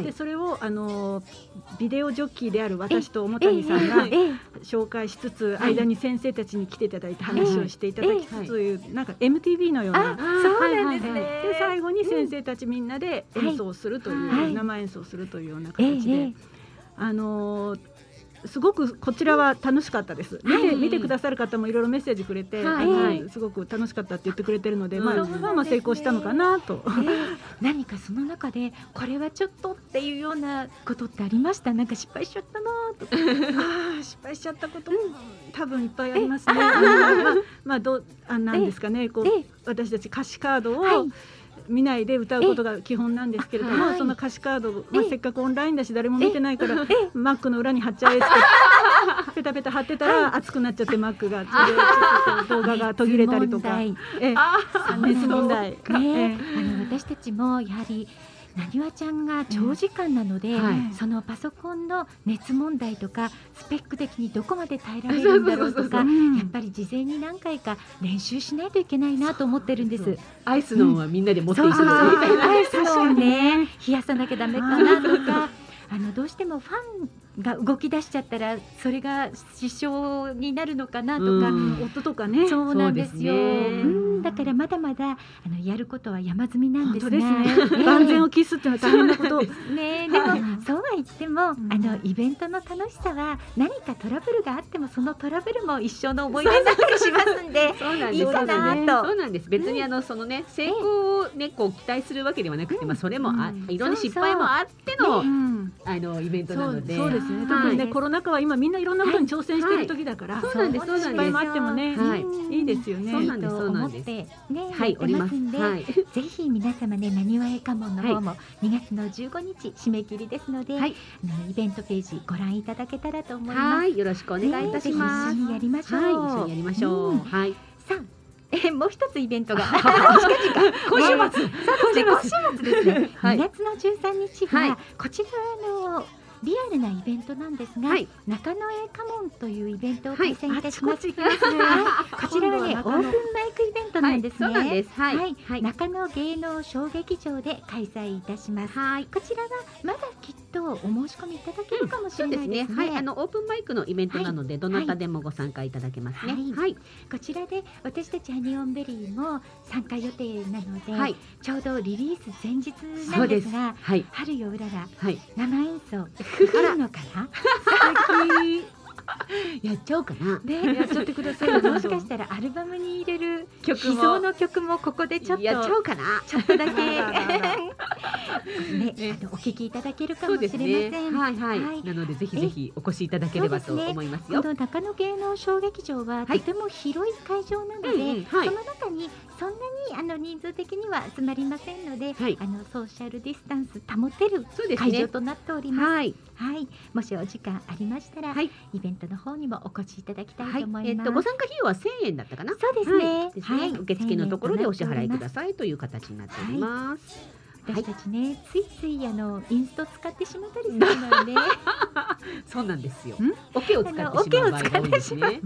でそれをビデオジョッキーである私と表谷さんが紹介しつつ、間に先生たちに来ていただいて話をしていただきつつという、なんか MTV のような、そうなんですね、で最後に先生たちみんなで演奏するという、生演奏するというような形で、すごくこちらは楽しかったです、見てくださる方もいろいろメッセージくれて、すごく楽しかったって言ってくれてるので、成功したのかなと、何かその中でこれはちょっとっていうようなことってありました？なんか失敗しちゃったなとか失敗しちゃったことも多分いっぱいありますね。なんですかね、こう私たち歌詞カードを、見ないで歌うことが基本なんですけれども、その歌詞カードを、せっかくオンラインだし誰も見てないから、マックの裏に貼っちゃえってペタペタ貼ってたら、熱くなっちゃってマックが動画が途切れたりとか、熱問題、私たちもやはりなにわちゃんが長時間なので、そのパソコンの熱問題とかスペック的にどこまで耐えられるんだろうとか、やっぱり事前に何回か練習しないといけないなと思ってるんです。アイスのはみんなで持っていくみたいな、アイスをね冷やさなきゃダメかなとかどうしてもファンが動き出しちゃったらそれが支障になるのかなとか、夫とかね、そうなんですよ、だからまだまだやることは山積みなんですが、万全を期すっていうのは大変なことね。でもそうは言ってもイベントの楽しさは、何かトラブルがあってもそのトラブルも一生の思い出になったりしますんでいいかなと。そうなんです、別にそのね成功をを、ね、こう期待するわけではなくて、まあ、それもいろんな失敗もあっての、あのイベントなので、そうですね、特にね、コロナ禍は今みんないろんなことに挑戦している時だから、失敗もあってもね、いいですよね、そうなんです、そうなんです、はい、おりますんで、ぜひ皆様ね、なにわえ家紋の方も2月の15日締め切りですので、イベントページご覧いただけたらと思います。よろしくお願いいたします。ぜひ一緒にやりましょう、一緒にやりましょう。はい、さあもう一つイベントが今週末ですね、2月の13日はこちらのリアルなイベントなんですが、中野絵家紋というイベントを開催いたします。こちらはね、オープンマイクイベントなんですね。中野芸能小劇場で開催いたします。こちらはまだきっとお申し込みいただけるかもしれないですね。はい、あのオープンマイクのイベントなので、どなたでもご参加いただけますね。はい、こちらで私たちハニオンベリーも参加予定なので、ちょうどリリース前日なんですが、春ようらら生演奏来るのかなやっちゃおうかな、ね、やっちゃってください。もしかしたらアルバムに入れる曲も、秘蔵の曲もここでちょっとやっちゃおうかな、ちょっとだけね、お聞きいただけるかもしれません。はいはいはい、なのでぜひぜひお越しいただければと思いますよ。この中野芸能小劇場はとても広い会場なので、その中にそんなに人数的には集まりませんので、ソーシャルディスタンス保てる会場となっております。はいはい、もしお時間ありましたら、イベントの方にもお越しいただきたいと思います。ご参加費用は1000円だったかな。そうですね、受付のところでお支払いくださいという形になっております。私たちね、ついついインスト使ってしまったりするので、そうなんですよ。オケを使ってしまう場合が多いですね。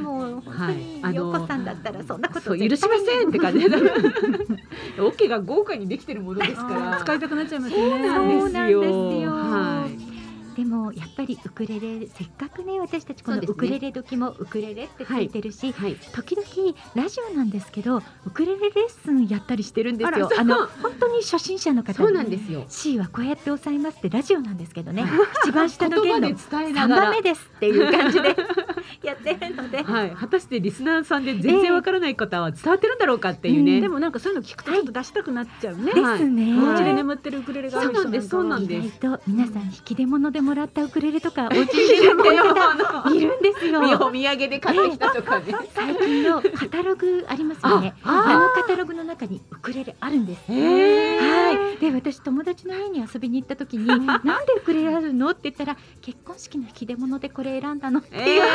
もう本当に陽子さんだったらそんなこと許しませんって感じだ。オケが豪華にできてるものですから、使いたくなっちゃいますね。そうなんですよ。でもやっぱりウクレレ、せっかくね、私たちこのウクレレ時もウクレレってついてるし、時々ラジオなんですけどウクレレレッスンやったりしてるんですよ。本当に初心者の方に C はこうやって押さえますってラジオなんですけどね、一番下の弦の3番目ですっていう感じでやってるので、果たしてリスナーさんで全然わからない方は伝わってるんだろうかっていうね。でもなんかそういうの聞くとちょっと出したくなっちゃうね。ですね。お家で眠ってるウクレレがある人なんかは意外と皆さん引き出物でもらったウクレレとかお家にいる方いるんですよ。お土産で買ってきたとかね。最近のカタログありますよね。あのカタログの中にウクレレあるんです。はい。で、私友達の家に遊びに行った時になんでウクレレあるのって言ったら、結婚式の引き出物でこれ選んだのって言って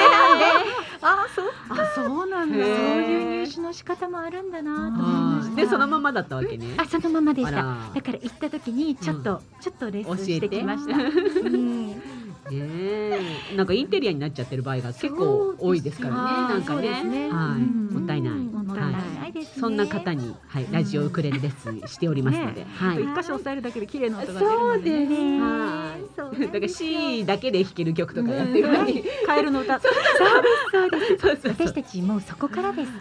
たんで、そうなんだ。そういう入手の仕方もあるんだなと思いました。で、そのままだったわけね。そのままでした。だから行った時にちょっとレッスンしてきました。なんかインテリアになっちゃってる場合が結構多いですからね。なんかね、もったいない。そんな方にラジオウクレレレッスンしておりますので、一箇所押さえるだけで綺麗な音が出るのでね。だから C だけで弾ける曲とかやってるのに、カエルの歌。私たちもうそこからです。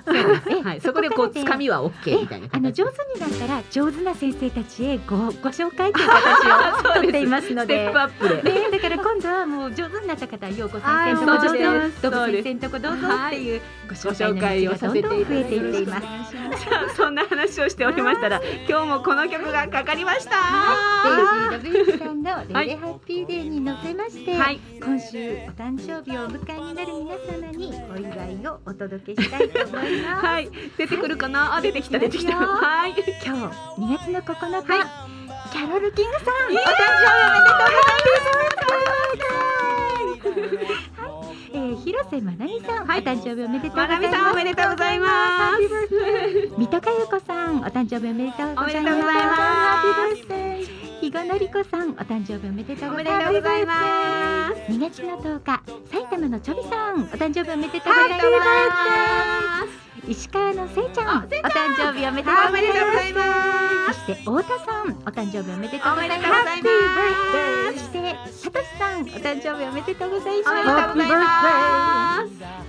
そこでこう掴みは OK みたいな。上手になったら上手な先生たちへご紹介という形を取っていますので、ステップアップで。だから今度はもう上手になった方は陽子さん先生とこどうぞ、先生とこどうぞっていうご紹介をさせていただきます。増えていっています。そんな話をしておりましたら、今日もこの曲がかかりました。DaisyLoveItさんのレレハッピーデーに乗せまして、今週お誕生日をお迎えになる皆様にお祝いをお届けしたいと思います。はい、出てくるかな、出てきた出てきた。はい、今日2月の9日、キャロル・キングさん、お誕生日おめでとうございます。広瀬まなみさん、お誕生日おめでとうございます。まなみさんおめでとうございます。水戸佳代子さん、お誕生日おめでとうございます。肥後のりこさん、お誕生日おめでとうございます。2月の10日、埼玉のちょびさん、お誕生日おめでとうございます。石川のせいちゃん、お誕生日おめでとうございます。そして太田さん、お誕生日おめでとうございます。そしてさとしさん、お誕生日おめでとうございます。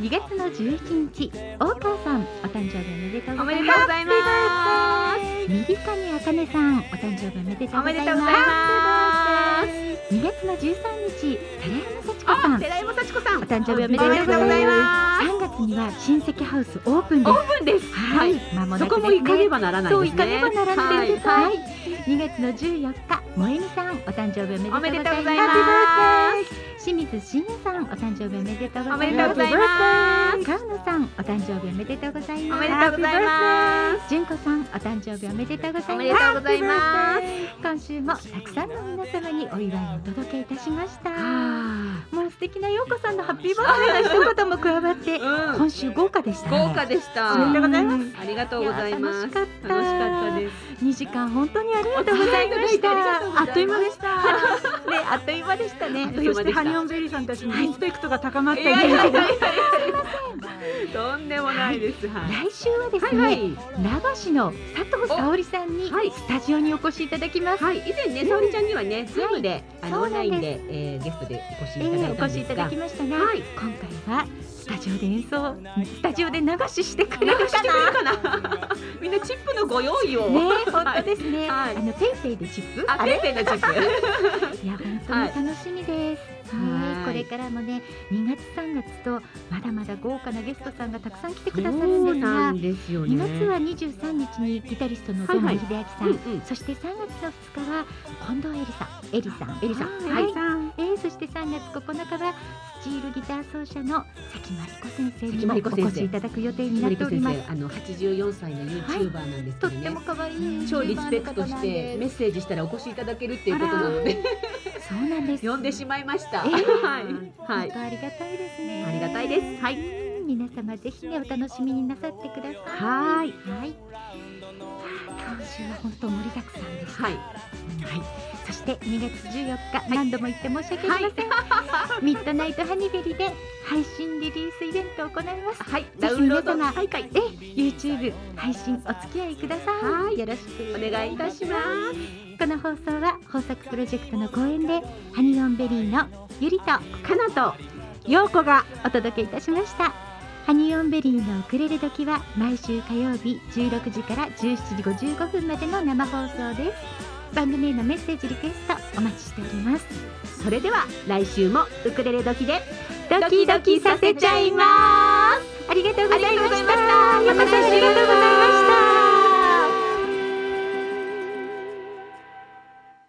2月の11日、大川さん、お誕生日おめでとうございます。みりかねあかねさん、お誕生日おめでとうございます。2月の13日、寺山幸子さん、お誕生日おめでとうございます。3月にはは親戚ハウスオープンです。オープンです。はい。そこも行かねばならないですね。そう、行かねばならないです。はい。2月の14日、萌実さんお誕生日おめでとうございます。清水信也さんお誕生日おめでとうございます。川野さんお誕生日おめでとうございます。おめでとうございます。純子さんお誕生日おめでとうございます。おめでとうございます。今週もたくさんの皆様にお祝いをお届けいたしました。もう素敵な陽子さんのハッピーバースデーの一言も加わって今週豪華でした。豪華でした。おめでとうございます。ありがとうございます。楽しかった。楽しかったです。2時間本当にありがとうございました。あっという間でした。ね、あっという間でしたね。そしてハニオンベリーさんたちのリスペクトが高まっている。すみません。とんでもないです。来週はですね、名護市の佐藤沙織さんにスタジオにお越しいただきます。以前ね、沙織ちゃんにはね、ズームでオンラインでゲストでお越しいただいたんですが、今回はスタジオで演奏、スタジオで流ししてくれるかな。みんなチップのご用意を。ね、本当ですね。ペイペイでチップ。あ、ペイペイのチップ。いや、本当に楽しみです。これからもね、2月3月とまだまだ豪華なゲストさんがたくさん来てくださるんですが、2月は23日にギタリストの堂前秀明さん、そして3月の2日は近藤絵里さん、そして3月9日はスチールギター奏者の関真理子先生にもお越しいただく予定になっております。84歳の YouTuber なんですけどね、とっても可愛い超リスペクトしてメッセージしたらお越しいただけるっていうことなので、そうなんです、呼んでしまいました。本当ありがたいですね。ありがたいです。はい、皆様ぜひねお楽しみになさってください。はい。はい。今週は本当盛りだくさんでした。はい。そして2月14日、何度も言って申し訳ありません。ミッドナイトハニベリで配信リリースイベントを行います。はい。ダウンロードの大会で YouTube 配信お付き合いください。よろしくお願いいたします。この放送は豊作プロジェクトの公演でハニオンベリーのゆりとかなと陽子がお届けいたしました。ハニオンベリーのウクレレ時は毎週火曜日16時から17時55分までの生放送です。番組へのメッセージリクエストお待ちしております。それでは来週もウクレレ時でドキドキさせちゃいます。ありがとうございました。よかった、ありがとうございました。